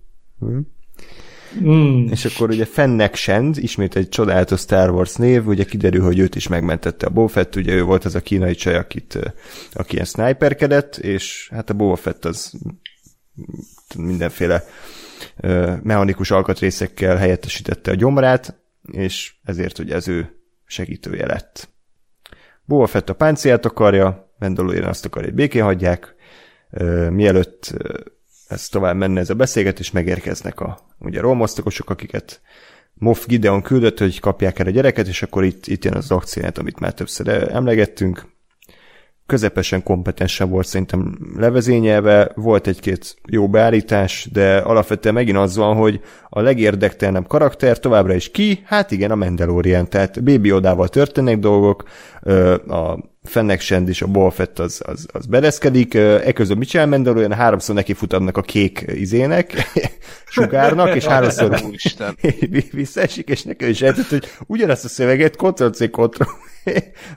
És akkor ugye Fennec Shand, ismét egy csodálatos Star Wars név, ugye kiderül, hogy őt is megmentette a Boba Fett, ugye ő volt az a kínai csaj, aki ilyen sniperkedett, és hát a Boba Fett az mindenféle mechanikus alkatrészekkel helyettesítette a gyomrát, és ezért ugye az ő segítője lett. Boba Fett a páncélját akarja, Mandalorian azt akarja, hogy békén hagyják, mielőtt ez tovább menne ez a beszélgetés, megérkeznek ugye rómasztokosok, akiket Moff Gideon küldött, hogy kapják el a gyereket, és akkor itt jön az akcióját, amit már többször emlegettünk. Közepesen kompetensen volt szerintem levezényelve, volt egy-két jó beállítás, de alapvetően megint az van, hogy a legérdektelenebb karakter továbbra is ki, hát igen, a Mandalorian, tehát Baby Yodával történnek dolgok, a Fennec Shand és a Boba Fett az bereszkedik, eközben mit csinál Mandalorian, háromszor neki futannak a kék izének, sugárnak, és háromszor visszaesik, és nekem is eltett, hogy ugyanazt a szöveget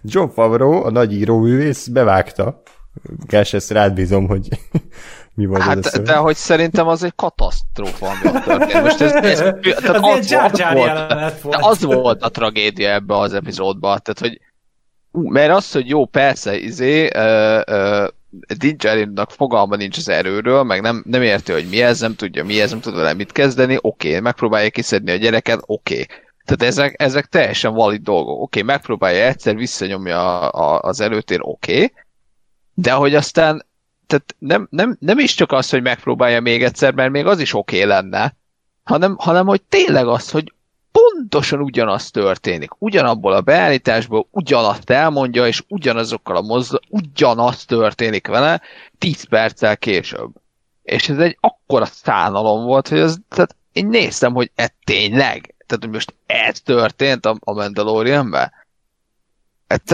John Favreau, a nagy íróművész, bevágta. Gás, ezt rád bízom, hogy mi volt hát, ez a szöveg. De hogy szerintem az egy katasztrófa, amit történt. Most az volt a tragédia ebbe az epizódban. Tehát, hogy mert az, hogy jó, persze, Dingerin-nak fogalma nincs az erőről, meg nem érti, hogy mi ez, nem tudja mi ez, nem tud vele mit kezdeni, oké, megpróbálja kiszedni a gyereket, oké. Tehát ezek teljesen valid dolgok. Oké, megpróbálja egyszer, visszanyomja az előtér, oké. De hogy aztán, tehát nem is csak az, hogy megpróbálja még egyszer, mert még az is oké lenne, hanem hogy tényleg az, hogy pontosan ugyanaz történik. Ugyanabból a beállításból ugyanazt elmondja, és ugyanazokkal a ugyanaz történik vele 10 perccel később. És ez egy akkora szánalom volt, hogy tehát én néztem, hogy ez tényleg. Tehát, hogy most ez történt a Mandalorianben?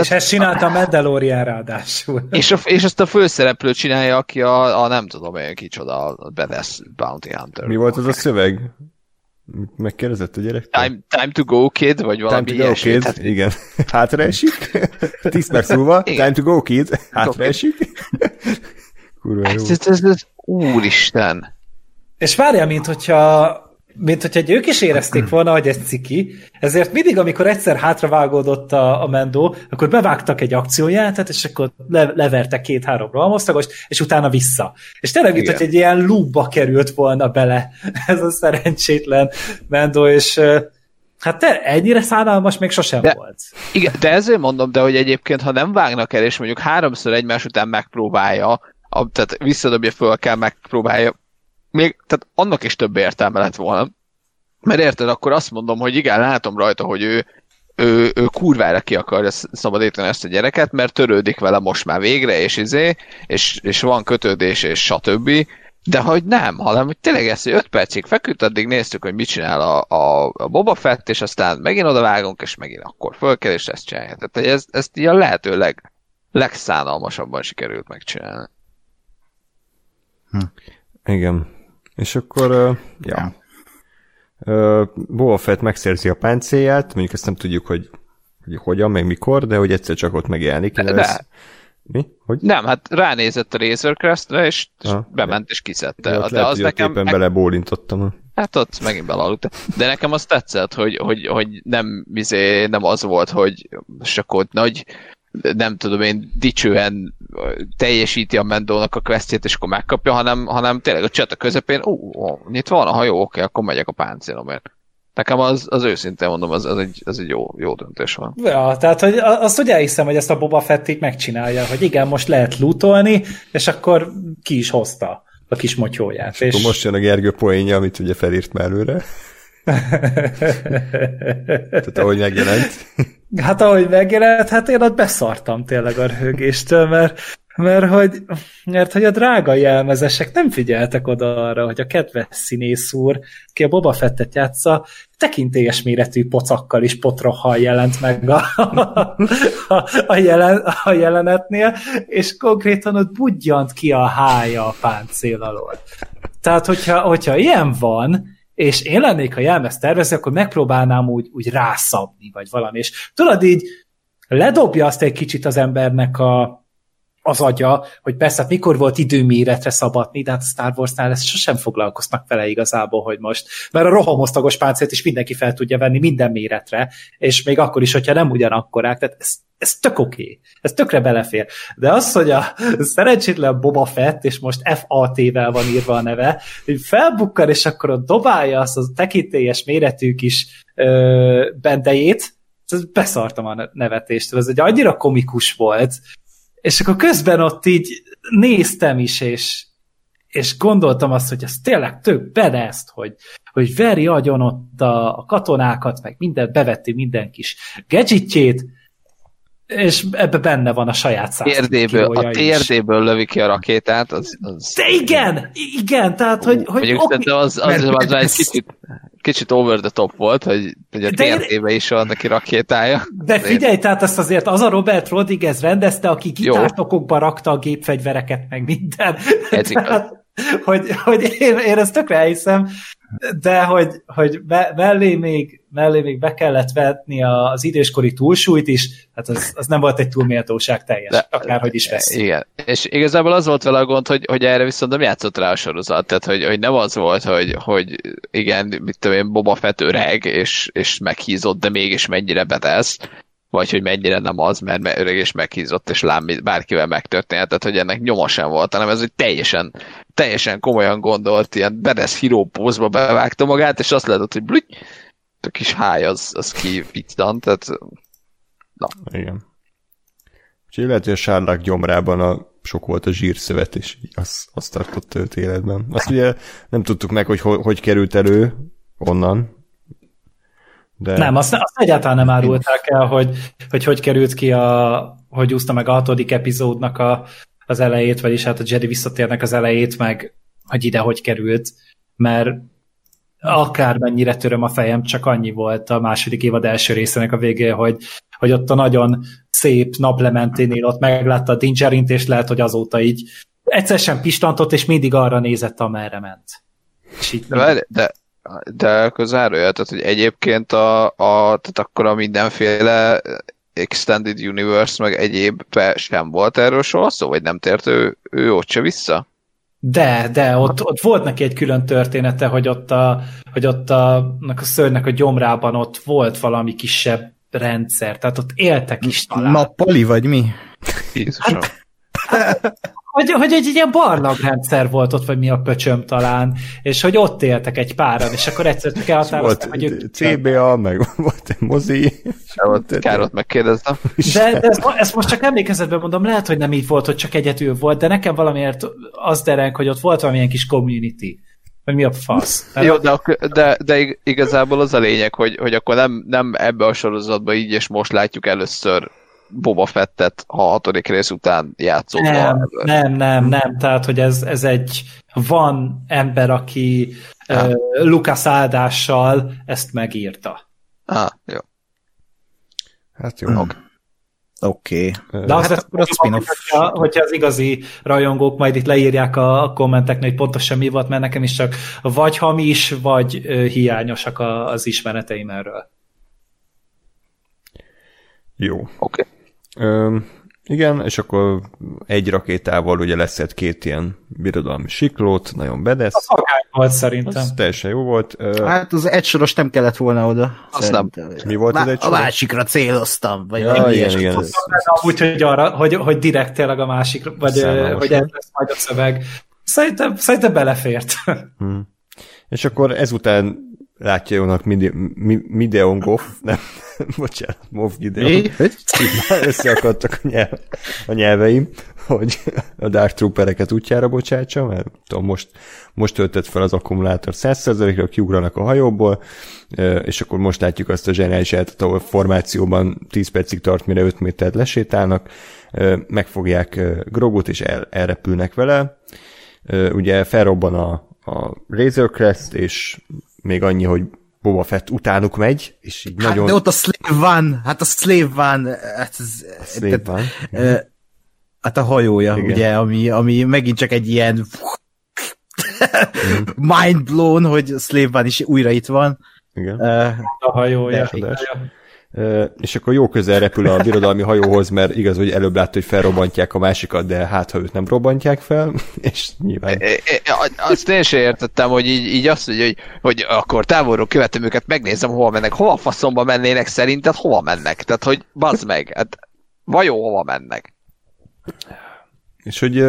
És ezt csinálta a Mandalorian ráadásul. És azt a főszereplő csinálja, aki a nem tudom én kicsoda, a Badass Bounty Hunter. Mi volt az a szöveg? Megkérdezett a gyerek? Time to go, kid, vagy valami ilyesmi. Time to go, kid, igen. Hátra esik. 10 perc múlva, time to go, kid. Hátra esik. Kurva jó. Ez úristen. És várjál, mint hogyha ők is érezték volna, hogy ez ciki, ezért mindig, amikor egyszer hátravágódott a Mendo, akkor bevágtak egy akciójátet, és akkor levertek 2-3 rohamosztagost, és utána vissza. És tényleg, mint hogy egy ilyen loopba került volna bele ez a szerencsétlen Mendo, és hát te ennyire szánalmas még sosem volt. Igen, de ezért mondom, de hogy egyébként, ha nem vágnak el, és mondjuk 3-szor egymás után megpróbálja, tehát visszadobja föl kell, megpróbálja, még, tehát annak is több értelme lett volna. Mert érted, akkor azt mondom, hogy igen, látom rajta, hogy ő kurvára ki akarja szabadítani ezt a gyereket, mert törődik vele most már végre, és és van kötődés, és stb. De hogy nem, hanem hogy tényleg ezt, hogy 5 percig feküdt, addig néztük, hogy mit csinál a Boba Fett, és aztán megint odavágunk, és megint akkor fölkel, és ezt csinálja. Tehát ezt így a lehető legszánalmasabban sikerült megcsinálni. Igen. És akkor Boba Fett megszerzi a páncélját, mondjuk ezt nem tudjuk, hogy hogyan, meg mikor, de hogy egyszer csak ott megjelenik. Mi? Hogy? Nem, hát ránézett a Razor Crestre, és bement, és kiszedte. De az nekem... Éppen belebólintottam. Hát ott megint belealudtam. De nekem az tetszett, hogy nem az volt, hogy sakott nagy, nem tudom én, dicsően teljesíti a Mendónak a questjét, és akkor megkapja, hanem tényleg a csata közepén, itt van a hajó, oké, akkor megyek a páncélomért. Nekem az őszintén mondom, az egy jó döntés van. Ja, tehát hogy azt ugye hiszem, hogy ezt a Boba Fett így megcsinálja, hogy igen, most lehet lootolni, és akkor ki is hozta a kis motyóját. És akkor most jön a Gergő poénja, amit ugye felírt már előre. Tehát ahogy megjelent. Hát ahogy megjelent, hát én ott beszartam tényleg a röhögéstől, mert hogy a drága jelmezesek nem figyeltek oda arra, hogy a kedves színész úr, ki a Boba Fettet játsza, tekintélyes méretű pocakkal is potrohal jelent meg a jelenetnél, és konkrétan ott budjant ki a hája a páncél alól. Tehát, hogyha ilyen van, és én lennék, ha jelmezt tervezni, akkor megpróbálnám úgy rászabni, vagy valami. És tudod, így ledobja azt egy kicsit az embernek az agya, hogy persze, hát mikor volt időméretre szabadni, de hát a Star Warsnál ezt sosem foglalkoznak vele igazából, hogy most. Mert a rohamosztagos páncélt is mindenki fel tudja venni minden méretre, és még akkor is, hogyha nem ugyanakkorák, tehát ez tök oké. Ez tökre belefér. De az, hogy a szerencsétlen Boba Fett, és most FAT-vel van írva a neve, hogy felbukkan, és akkor ott dobálja azt a tekintélyes méretű kis bendejét, beszartam a nevetéstől. Ez egy annyira komikus volt, és akkor közben ott így néztem is, és gondoltam azt, hogy ez tényleg tök bedezt, hogy veri agyon ott a katonákat, meg mindent bevetti minden kis gadgetjét, és ebbe benne van a saját 100 kilója is. A térdéből lövi ki a rakétát. De igen, tehát hogy oké. Az egy kicsit over the top volt, hogy a térdébe is van neki rakétája. De figyelj, tehát ezt azért az a Robert Rodriguez rendezte, aki gitártokokba rakta a gépfegyvereket, meg minden. Tehát, hogy én ezt tökre elhiszem, de hogy mellé még be kellett vetni az időskori túlsúlyt is, hát az nem volt egy túlméltóság teljes, de, akárhogy is vesz. Igen, és igazából az volt vele a gond, hogy erre viszont nem játszott rá a sorozat, tehát hogy nem az volt, hogy igen, mit tudom én, Boba Fett öreg, és meghízott, de mégis mennyire betesz, vagy hogy mennyire nem az, mert öreg és meghízott, és lám bárkivel megtörténhet, tehát hogy ennek nyoma sem volt, hanem ez egy teljesen komolyan gondolt, ilyen bedesz hero pózba bevágta magát, és azt lehetett, hogy blüty, a kis háj az kipicdant, tehát na. Igen. Úgyhogy lehet, hogy a sárlák gyomrában sok volt a zsírszövet, és azt tartott őt életben. Azt ugye nem tudtuk meg, hogy hogy került elő onnan. De... Nem, azt egyáltalán nem árulták el, hogy került ki, hogy úszta meg a 6. epizódnak az elejét, vagyis hát a Jedi visszatérnek az elejét, meg hogy ide hogy került, mert akármennyire töröm a fejem, csak annyi volt a 2. évad első részének a végén, hogy ott a nagyon szép naplementénél ott meglátta a Din Djarin-t, és lehet, hogy azóta így egyszer sem pistantott, és mindig arra nézett, amerre ment. De akkor zárója, tehát, hogy egyébként tehát akkor a mindenféle Extended Universe, meg egyébben sem volt erről soha szó, vagy nem tért ő ott se vissza? De, ott volt neki egy külön története, hogy ott a szörnynek a gyomrában ott volt valami kisebb rendszer, tehát ott éltek is talán. Napoli vagy mi? Jézusom. Hogy egy ilyen barlangrendszer volt ott, vagy mi a pöcsöm talán, és hogy ott éltek egy páran, és akkor egyszer csak elhatároztam, hogy ők... CBA, meg volt egy mozi... Károt megkérdeztem. De ezt most csak emlékezetben mondom, lehet, hogy nem így volt, hogy csak egyetül volt, de nekem valamiért az dereng, hogy ott volt valamilyen kis community. Vagy mi a fasz? Jó, de igazából az a lényeg, hogy akkor nem ebbe a sorozatban így, és most látjuk először Boba Fettet a 6. rész után játszott. Nem. Tehát, hogy ez egy van ember, aki Lucas áldással ezt megírta. Jó. Hát jó. Oké. De azt hát akkor hogyha az igazi rajongók majd itt leírják a kommenteknél, hogy pontosan mi volt, mert nekem is csak vagy hamis, vagy hiányosak az ismereteim erről. Jó. Oké. Igen, és akkor egy rakétával ugye leszett két ilyen birodalmi siklót, nagyon bedesz. Az akály volt szerintem. Az teljesen jó volt. Hát az egysoros nem kellett volna oda. Azt nem. Mi volt az egysoros? A másikra céloztam. Vagy ja, igen. Úgyhogy arra, hogy direkt tényleg a másikra, vagy hogy ez lesz majd a szöveg. Szerintem belefért. És akkor ezután látja jónak Mideon Goff, nem? Bocsánat, Moff Gideon. Összeakadtak a nyelveim, hogy a Dark Troopereket útjára bocsátsa, mert tudom, most töltött fel az akkumulátor 100%-ra, kiugranak a hajóból, és akkor most látjuk azt a zseniális eltet, ahol formációban 10 percig tart, mire 5 métert lesétálnak, megfogják Grogut, és elrepülnek vele. Ugye felrobban a Razor Crest, és még annyi, hogy Boba Fett utánuk megy, és így hát nagyon... de ott a Slave One, hát a hajója, igen. Ugye, ami megint csak egy ilyen mind blown, hogy a Slave One is újra itt van. Igen. A hajója. És akkor jó közel repül a birodalmi hajóhoz, mert igaz, hogy előbb látta, hogy felrobbantják a másikat, de hát, ha őt nem robbantják fel, és nyilván... Azt én sem értettem, hogy így azt mondja, hogy akkor távolról követem őket, megnézem, hova mennek. Hova faszomba mennének szerinted? Hova mennek? Tehát, hogy bazd meg, hát vajon hova mennek? És hogy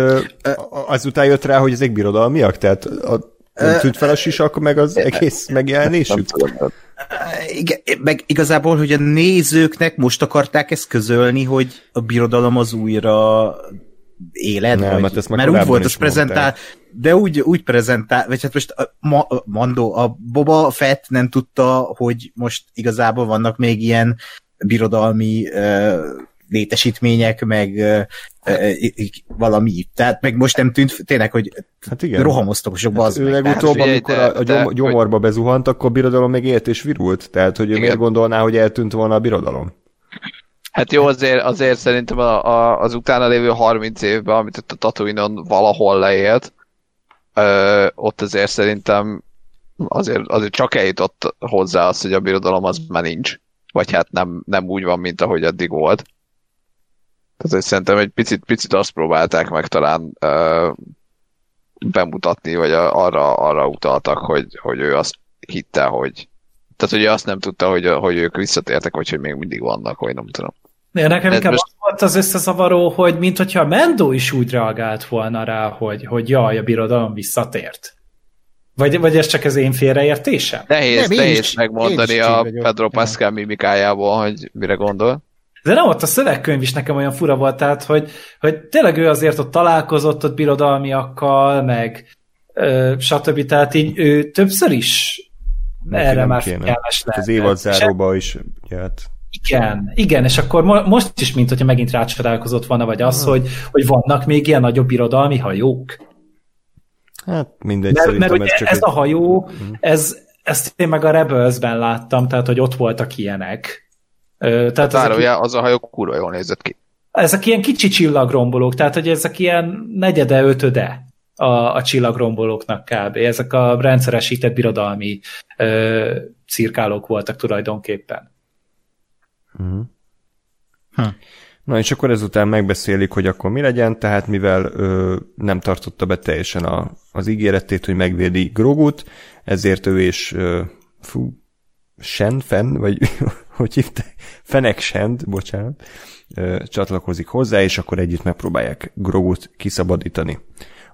azután jött rá, hogy ezek birodalmiak? Tehát tűnt fel a sisak, meg az egész megjelenésük? Igen, meg igazából, hogy a nézőknek most akarták ezt közölni, hogy a birodalom az újra éled, nem, vagy? Mert, úgy volt, az prezentál, de úgy prezentál, vagy hát most a Boba Fett nem tudta, hogy most igazából vannak még ilyen birodalmi létesítmények, meg valami. Tehát meg most nem tűnt tényleg, hogy hát rohamoztok sokba az. Ő legutóbb, amikor a gyomorba bezuhant, akkor a birodalom még élt és virult. Tehát, hogy ő miért gondolná, hogy eltűnt volna a birodalom? Hát jó, azért szerintem az utána lévő 30 évben, amit ott a Tatooine-on valahol leélt, ott azért szerintem azért csak eljutott hozzá az, hogy a birodalom az már nincs. Vagy hát nem úgy van, mint ahogy eddig volt. Tehát szerintem egy picit azt próbálták meg talán bemutatni, vagy arra utaltak, hogy ő azt hitte, hogy... Tehát, hogy ő azt nem tudta, hogy ők visszatértek, vagy hogy még mindig vannak, vagy nem tudom. De nekem inkább most... az volt az összezavaró, hogy minthogyha a Mendo is úgy reagált volna rá, hogy jaj, a birodalom visszatért. Vagy ez csak az én félreértésem? Nehéz megmondani a Pedro Pascal mimikájából, hogy mire gondol. De nem, ott a szövegkönyv is nekem olyan fura volt, tehát, hogy tényleg ő azért ott találkozott ott birodalmiakkal, meg stb. Tehát így ő többször is neki erre már figyelmes lehet. Az évadzáróban is. Hát. Igen, és akkor most is, mint hogyha megint rácsodálkozott volna, vagy az, hogy vannak még ilyen nagyobb birodalmi hajók. Hát mindegy, mert ugye ez a hajó, ezt én meg a Rebelsben láttam, tehát, hogy ott voltak ilyenek. Tehát az a hajó kurva jól nézett ki. Ezek ilyen kicsi csillagrombolók, tehát hogy ezek ilyen negyede, ötöde a csillagrombolóknak kb. Ezek a rendszeresített birodalmi cirkálók voltak tulajdonképpen. Na és akkor ezután megbeszélik, hogy akkor mi legyen, tehát mivel nem tartotta be teljesen az ígéretét, hogy megvédi Grogut, ezért ő és Shen-Fen, vagy hogy hívták? Fennec Shand, bocsánat, csatlakozik hozzá, és akkor együtt megpróbálják Grogut kiszabadítani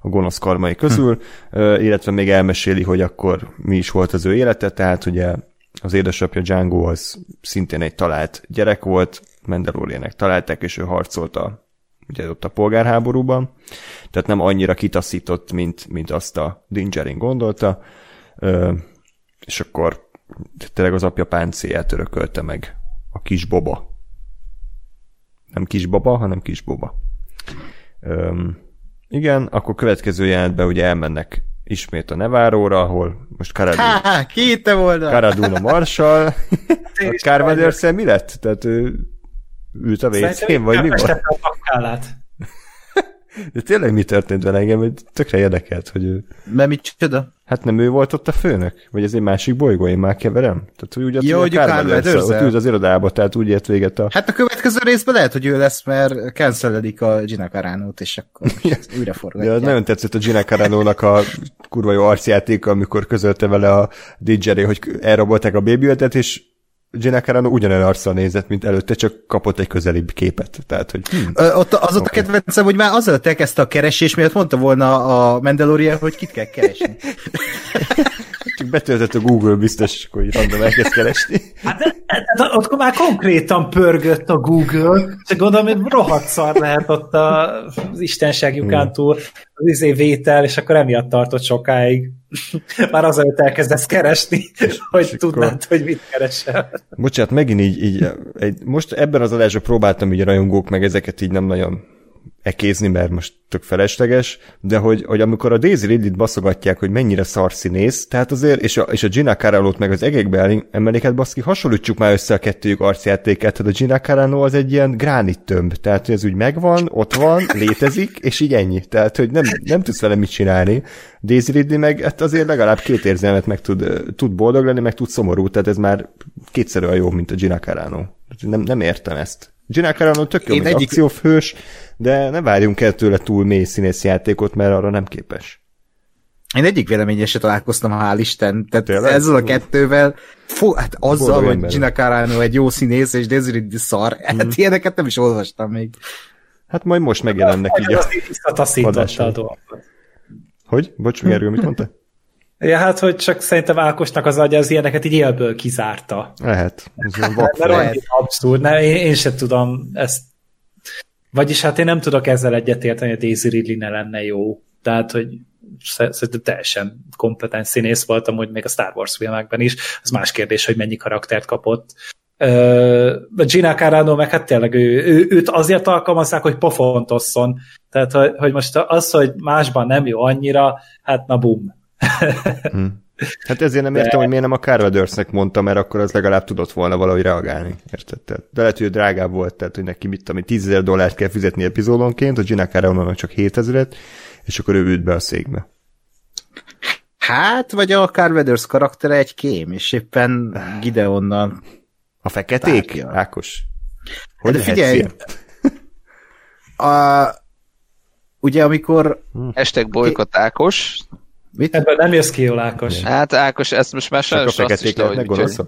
a gonosz karmai közül, illetve még elmeséli, hogy akkor mi is volt az ő élete, tehát ugye az édesapja Django az szintén egy talált gyerek volt, Mandalorianek találták, és ő harcolta ugye ott a polgárháborúban, tehát nem annyira kitaszított, mint azt a Din Djarin gondolta, és akkor tényleg az apja páncélját örökölte meg a kis Boba. Nem kis Baba, hanem kis Boba. Igen, akkor következő jelenetben ugye elmennek ismét a Neváróra, ahol most Cara Dune a marsal. A Carvadersen mi lett? Tehát ült a vécén, vagy mi volt? De tényleg mi történt vele, engem tökre érdekelt, hogy... Mert micsoda? Hát nem ő volt ott a főnök? Vagy ez egy másik bolygó, én már keverem? Tehát úgy ugye a Carmel ott ült az irodába, tehát úgy ért véget a... Hát a következő részben lehet, hogy ő lesz, mert cancelelik a Gina Carano-t, és akkor újra forgatják. Ja, nagyon tetszett a Gina Carano-nak a kurva jó arcjátéka, amikor közölte vele a DJ-re, hogy elrabolták a Baby Ödet, és Gina Carano ugyanolyan arccal nézett, mint előtte, csak kapott egy közelibb képet. Tehát, hogy... Ott az ott okay. A kedvencem, hogy már azelőtt elkezdte a keresés, miatt mondta volna a Mandalorian, hogy kit kell keresni. Csak betöltött a Google biztos, és akkor így random elkezd keresni. Hát de ott már konkrétan pörgött a Google, csak gondolom, hogy rohadt szar lehet ott az istenság lyukán túl az vétel, és akkor emiatt tartott sokáig. Már azelőtt elkezdesz keresni, és hogy tudnád, akkor... hogy mit keresel. Bocsánat, megint így most ebben az adásban próbáltam így a rajongók, meg ezeket így nem nagyon ekézni, mert most tök felesleges, de hogy amikor a Daisy Ridley-t baszogatják, hogy mennyire szar színész, tehát azért, és a Gina Carano-t meg az egekbe emelik, hát baszki, hasonlítsuk már össze a kettőjük arcjátékát, tehát a Gina Carano az egy ilyen gránittömb, tehát hogy ez úgy megvan, ott van, létezik, és így ennyi, tehát hogy nem tudsz vele mit csinálni. Daisy Ridley meg hát azért legalább két érzelmet meg tud boldog lenni, meg tud szomorú, tehát ez már kétszer olyan jó, mint a Gina Carano. Nem értem ezt. Gina Carano tök jó, mint akciófős, de ne várjunk el tőle túl mély színész játékot, mert arra nem képes. Én egyik véleményre se találkoztam, hál' Isten. Tehát tényleg? Ezzel a kettővel, hát azzal, hogy Gina Carano egy jó színész, és Daisy Ridley szar, hát ilyeneket nem is olvastam még. Hát majd most megjelennek így a adásra. Hogy? Bocs, Gergő, mit mondta? Ja, hát, hogy csak szerintem Ákosnak az agya az ilyeneket így élből kizárta. Lehet. Lehet. Abszurd. Nem, én sem tudom ezt. Vagyis hát én nem tudok ezzel egyetérteni, hogy Daisy Ridley ne lenne jó. Tehát, hogy szerintem teljesen kompetens színész voltam, hogy még a Star Wars filmekben is. Az más kérdés, hogy mennyi karaktert kapott. Gina Carano meg hát tényleg őt azért alkalmazzák, hogy pofontosszon. Tehát, hogy most az, hogy másban nem jó annyira, hát na bum. Hát ezért nem értem, hogy miért nem a Carl Weathersnek mondta, mert akkor az legalább tudott volna valahogy reagálni. Érted? De lehet, hogy drágább volt, tehát, hogy neki mit tudom, $10,000 kell fizetni epizódonként, a Gina Carano-nak csak $7,000, és akkor ő ült be a székbe. Hát, vagy a Carl Weathers karaktere egy kém, és éppen Gideonnal a feketék? Tárgyal. Ákos. Hogy hát figyelj! Ugye, amikor... #bolykott Ákos... Mit? Ebből nem jössz ki jól, Ákos. Hát Ákos, ezt most már sajnos azt is le, hogy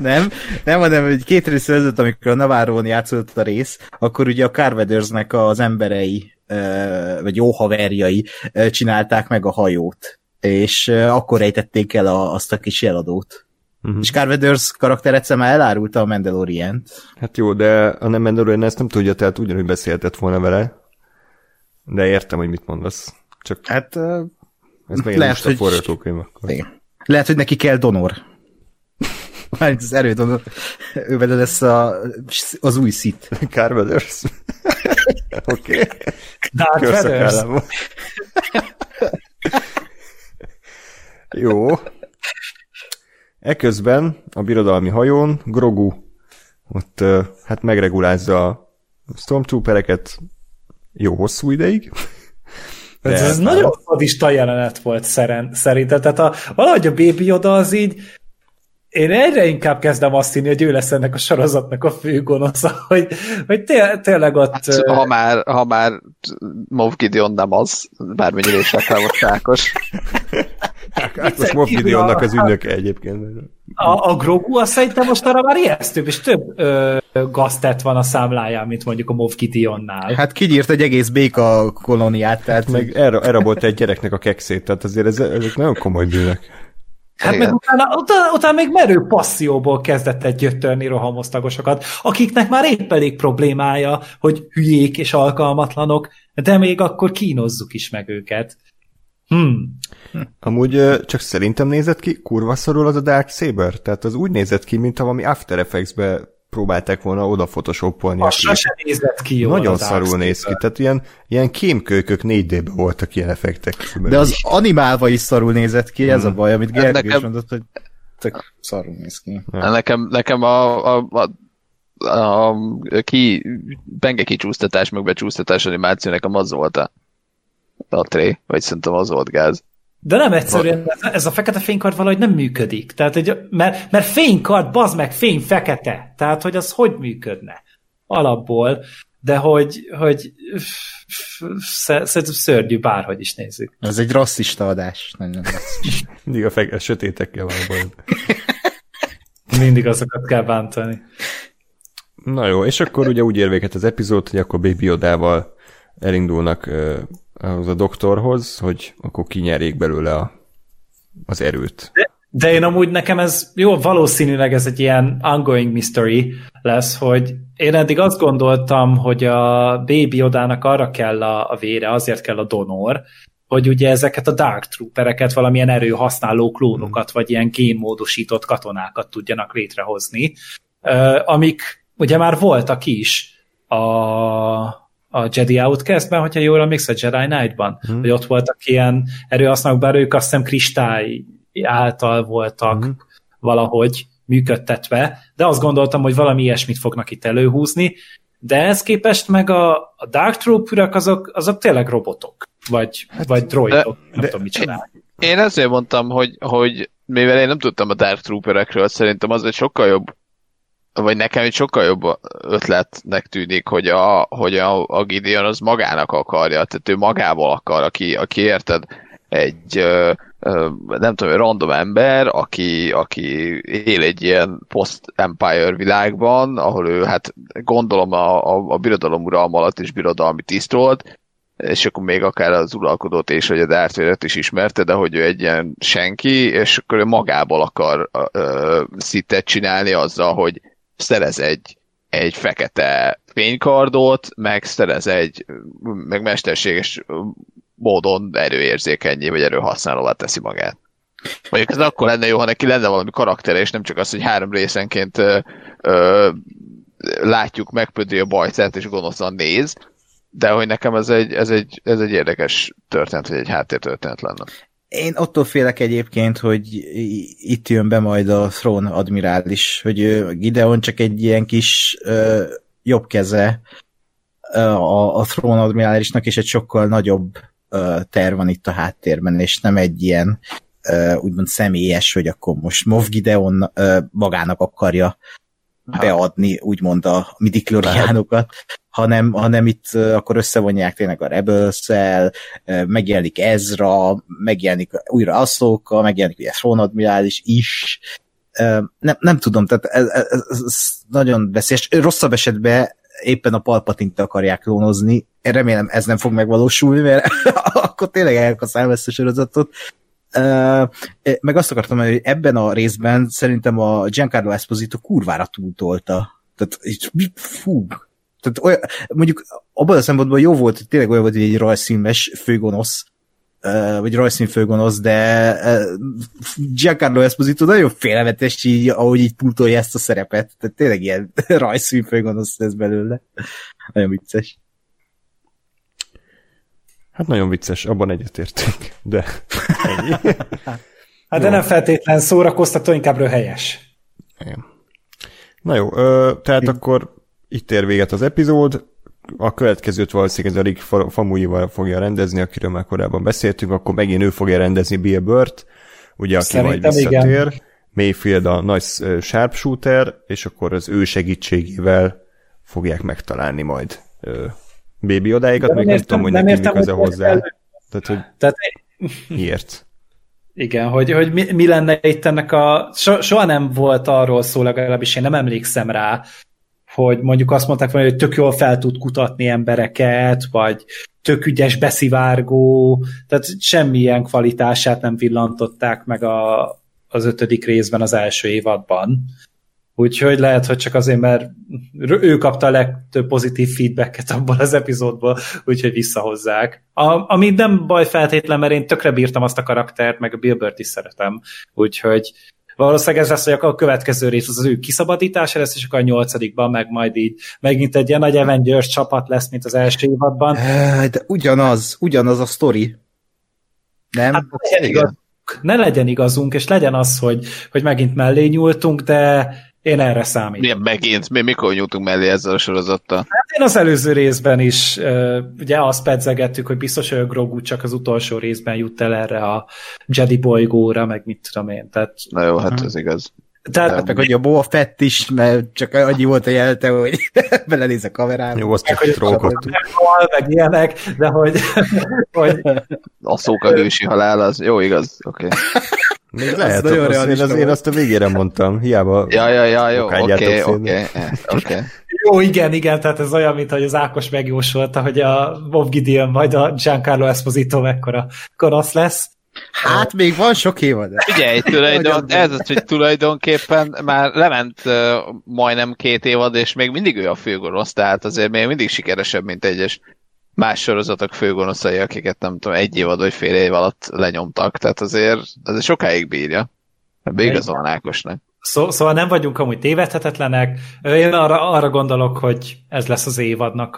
nem, hanem hogy 2 részre előtt, amikor a Navarro-n játszott a rész, akkor ugye a Carl Weathersnek az emberei, vagy jó haverjai csinálták meg a hajót, és akkor rejtették el azt a kis eladót. Uh-huh. És Carl Weathers karakter egyszer már elárulta a Mandalorian-t. Hát jó, de a Mandalorian ezt nem tudja, tehát ugyanúgy beszéltett volna vele. De értem, hogy mit mondasz. Csak hát ez megint most a forgatókönyv akkor. Igen. Lehet, hogy neki kell donor. Mármint az erődonor. Ő vele lesz az új szit. Carl Weathers. Oké. Darth Weathers. Jó. Eközben a birodalmi hajón Grogu ott hát megregulázza a Stormtroopereket, jó hosszú ideig. De ez nagyon fadista jelenet volt szerintem. Tehát valahogy a Baby Yoda az így, én egyre inkább kezdem azt hinni, hogy ő lesz ennek a sorozatnak a fő gonosza, hogy tényleg ott... Hát, ha már Moff Gideon nem az, bármennyire is elkávott Ákos. Ákos Moff Gideonnak az ügynöke egyébként. A Grogu azt szerintem most arra már ijesztőbb, és több gaztett van a számláján, mint mondjuk a Moff Gideonnál. Hát kinyírt egy egész béka kolóniát, tehát meg elrabolt egy gyereknek a kekszét, tehát azért ezek nagyon komoly bűnök. Hát igen. Meg utána még merő passzióból kezdett egy gyötörni rohamosztagosokat, akiknek már épp elég problémája, hogy hülyék és alkalmatlanok, de még akkor kínozzuk is meg őket. Amúgy csak szerintem nézett ki, kurva szorul az a Dark Saber, tehát az úgy nézett ki, mint ha valami After Effects-be próbálták volna oda photoshopolni. Azt se nézett ki jól. Nagyon szarul néz ki, tehát ilyen kémkölykök 4D-ben voltak ilyen effektek. De az animálva is szarul nézett ki, ez a baj, amit Gergő is mondott, hogy tök szarul néz ki. Nekem a benge kicsúsztatás, meg becsúsztatás animáció nekem az volt a tré, vagy szerintem az volt gáz. De nem egyszerűen, ez a fekete fénykard valahogy nem működik. Tehát, hogy, mert fénykard, bazd meg, fény fekete. Tehát, hogy az hogy működne? Alapból, de hogy szerintem szörnyű, bárhogy is nézzük. Ez egy rasszista adás. Nagyon rasszista. Mindig a sötétekkel van a baj. Mindig azokat kell bántani. Na jó, és akkor ugye úgy ér véget az epizód, hogy akkor Baby Yodával elindulnak az a doktorhoz, hogy akkor kinyerjék belőle az erőt. De én amúgy nekem ez, jó, valószínűleg ez egy ilyen ongoing mystery lesz, hogy én eddig azt gondoltam, hogy a Baby Yodának arra kell a vére, azért kell a donor, hogy ugye ezeket a Dark Troopereket, valamilyen erőhasználó klónokat, vagy ilyen génmódosított katonákat tudjanak létrehozni, amik ugye már voltak is a Jedi Outcast-ben, hogyha jól emlékszem, a Jedi Knight-ban, hogy ott voltak ilyen erőhasználók, bár ők azt hiszem kristály által voltak valahogy működtetve, de azt gondoltam, hogy valami ilyesmit fognak itt előhúzni, de ehhez képest meg a Dark Trooperek azok tényleg robotok, vagy droidok, nem tudom, mit csinálják. Én ezért mondtam, hogy mivel én nem tudtam a Dark Trooperekről, szerintem az egy sokkal jobb, vagy nekem egy sokkal jobb ötletnek tűnik, hogy a Gideon az magának akarja, tehát ő magával akar, aki érted, egy nem tudom, random ember, aki él egy ilyen post-empire világban, ahol ő, hát gondolom a birodalom uralma alatt is birodalmi tiszt volt, és akkor még akár az uralkodót és vagy a Darth Vadert is ismerte, de hogy ő egy ilyen senki, és akkor ő magából akar szittet csinálni azzal, hogy szerez egy fekete fénykardot, meg szerez meg mesterséges módon erőérzékenyé, vagy erőhasználóvá teszi magát. Mondjuk ez akkor lenne jó, ha neki lenne valami karaktere, és nem csak az, hogy 3 részenként látjuk, megpödri a bajcát, és gonoszan néz, de hogy nekem ez egy érdekes történet, vagy egy háttértörténet lenne. Én attól félek egyébként, hogy itt jön be majd a Throne admirális, hogy Gideon csak egy ilyen kis jobb keze a Throne admirálisnak, és egy sokkal nagyobb terv van itt a háttérben, és nem egy ilyen úgymond személyes, hogy akkor most Moff Gideon magának akarja beadni, úgymond a midi-kloriánokat, hanem itt akkor összevonják tényleg a Rebels-szel, megjelenik Ezra, megjelenik újra Ahsoka, megjelenik ugye Throne admirális is. Nem tudom, tehát ez nagyon veszélyes. Rosszabb esetben éppen a Palpatint akarják klónozni. Én remélem ez nem fog megvalósulni, mert akkor tényleg elkaszálom ezt a sorozatot. Meg azt akartam mondani, hogy ebben a részben szerintem a Giancarlo Esposito kurvára túltolta. Tehát fú. Tehát olyan, mondjuk abban a szempontból jó volt, hogy tényleg olyan volt, hogy egy rajzszínes főgonosz, vagy rajzszín főgonosz, de Giancarlo Esposito nagyon félelmetes, így, ahogy így túltolja ezt a szerepet. Tehát tényleg ilyen rajzszín főgonosz lesz belőle. Nagyon vicces. Hát nagyon vicces, abban egyetértünk, de ennyi. Hát de nem feltétlen szórakoztató, inkább röhelyes. Igen. Na jó, tehát akkor itt ér véget az epizód, a következőt valószínűleg ez a Rick Famuyival fogja rendezni, akiről már korábban beszéltünk, akkor megint ő fogja rendezni Bill Burt, ugye aki szerintem majd visszatér, igen. Mayfield a nagy sharpshooter, és akkor az ő segítségével fogják megtalálni majd Baby Yodáikat, még nem tudom, hogy nem neki mi köze hozzá. Tehát, miért? Igen, hogy mi lenne itt ennek a... Soha nem volt arról szó, legalábbis én nem emlékszem rá, hogy mondjuk azt mondták volna, hogy tök jól fel tud kutatni embereket, vagy tök ügyes beszivárgó, tehát semmilyen kvalitását nem villantották meg az 5. részben, az első évadban. Úgyhogy lehet, hogy csak azért, mert ő kapta a legtöbb pozitív feedbacket abból az epizódból, úgyhogy visszahozzák. Ami nem baj feltétlen, mert én tökre bírtam azt a karaktert, meg a Bill Burt is szeretem. Úgyhogy valószínűleg ez lesz, hogy a következő rész az ő kiszabadítása lesz, és akkor a 8-ban meg majd így megint egy ilyen nagy Avengers csapat lesz, mint az első évadban. De ugyanaz a sztori. Nem? Hát, ne legyen igazunk, és legyen az, hogy megint mellé nyúltunk, de Én erre számítom. Milyen megint? Mi mikor nyújtunk mellé ezzel a sorozattal? Hát én az előző részben is, ugye azt pedzegettük, hogy biztos, hogy a Grogu csak az utolsó részben jut el erre a Jedi bolygóra, meg mit tudom én. Tehát, na jó, hát ez igaz. Tehát, hát meg, hogy a Boba Fett is, mert csak annyi volt a jelte, hogy belenéz a kamerába. Jó, azt csak trollkodtuk. Meg ilyenek, de hogy... A Szóka hősi halál, az jó, igaz? Oké. Okay. Még lehet, én azt a végére mondtam, hiába... Ja, jó, oké. Jó, igen, tehát ez olyan, mint hogy az Ákos megjósolta, hogy a Moff Gideon majd a Giancarlo Esposito mekkora kanasz lesz. Hát még van sok évad. Figyelj, ez az, hogy tulajdonképpen már lement majdnem 2 évad, és még mindig ő a főgonosz, tehát azért még mindig sikeresebb, mint egyes más sorozatok főgonoszai, akiket nem tudom, 1 évad vagy fél év alatt lenyomtak, tehát azért sokáig bírja. Ebbe igazolom Ákosnak. Szóval nem vagyunk amúgy tévedhetetlenek. Én arra gondolok, hogy ez lesz az évadnak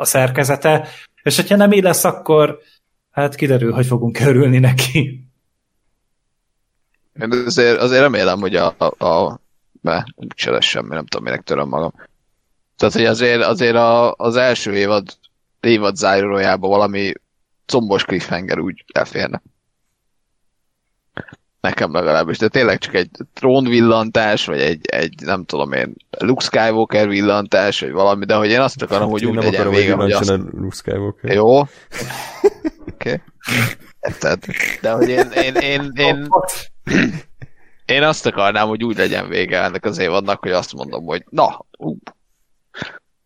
a szerkezete, és hogyha nem így lesz, akkor hát kiderül, hogy fogunk örülni neki. Én azért remélem, hogy se lesz semmi, nem tudom, minek töröm magam. Tehát, hogy azért az első évad zárójában valami combos cliffhanger úgy elférne. Nekem legalábbis. De tényleg csak egy trónvillantás, vagy egy nem tudom én, Luke Skywalker villantás, vagy valami, de hogy én azt akarom, hogy úgy legyen vége, hogy azt... Luke Skywalker. Jó. Oké. Okay. De hogy én azt akarnám, hogy úgy legyen vége ennek az évadnak, hogy azt mondom, hogy na,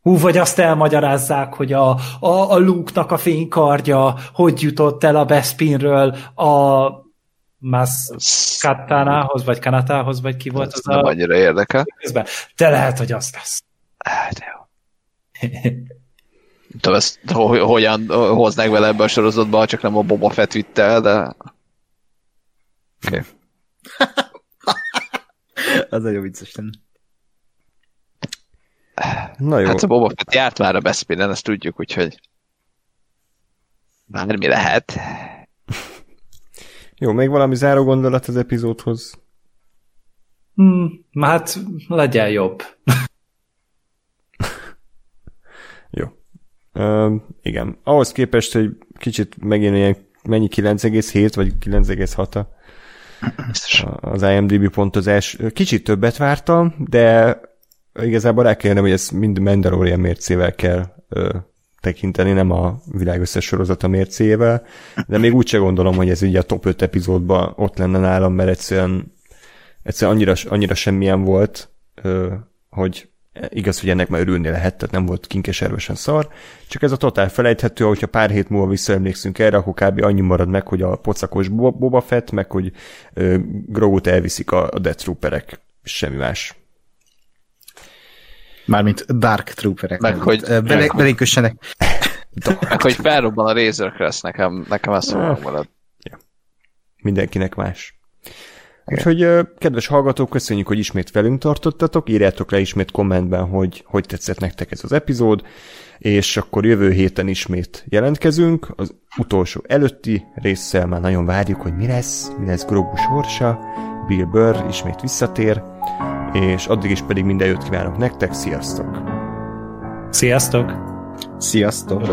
vagy azt elmagyarázzák, hogy a Luke-nak a fénykardja hogy jutott el a Bespinről a Masz-Katánához, vagy Kanatához, vagy ki volt az a... Nem annyira érdekel. De lehet, hogy az lesz. De jó. Tudom, ezt hogyan hoznák vele ebbe a sorozatba, ha csak nem a Boba Fett vitte el, de... Oké. Okay. Az nagyon vicces lenne. Na jó. Hát a Boba Fett járt már a Bespinen, ezt tudjuk, úgyhogy... Bármi lehet. Jó, még valami záró gondolat az epizódhoz? Hát, legyen jobb. Jó. Igen. Ahhoz képest, hogy kicsit megint ilyen, mennyi 9,7 vagy 9,6 az IMDb pontozás. Kicsit többet vártam, de igazából rá kellene, hogy ezt mind Mandalorian mércével kell tekinteni, nem a világ összes sorozata mércével, de még úgyse gondolom, hogy ez ugye a top 5 epizódban ott lenne nálam, mert egyszerűen annyira semmilyen volt, hogy igaz, hogy ennek már örülni lehet, tehát nem volt kinkeservesen szar, csak ez a totál felejthető, hogyha pár hét múlva visszaemlékszünk erre, akkor kb. Annyi marad meg, hogy a pocakos Boba Fett, meg hogy Grogu-t elviszik a Death Trooperek, semmi más. Mármint Dark Trooperek. Belékössenek. Meg hogy felrobban a Razor Crest, nekem azt mondom marad. Ja. Mindenkinek más. Okay. Úgyhogy, kedves hallgatók, köszönjük, hogy ismét velünk tartottatok, írjátok le ismét kommentben, hogy tetszett nektek ez az epizód, és akkor jövő héten ismét jelentkezünk, az utolsó előtti résszel már nagyon várjuk, hogy mi lesz Grogu sorsa, Bill Burr ismét visszatér, és addig is pedig minden jót kívánok nektek, sziasztok! Sziasztok! Sziasztok!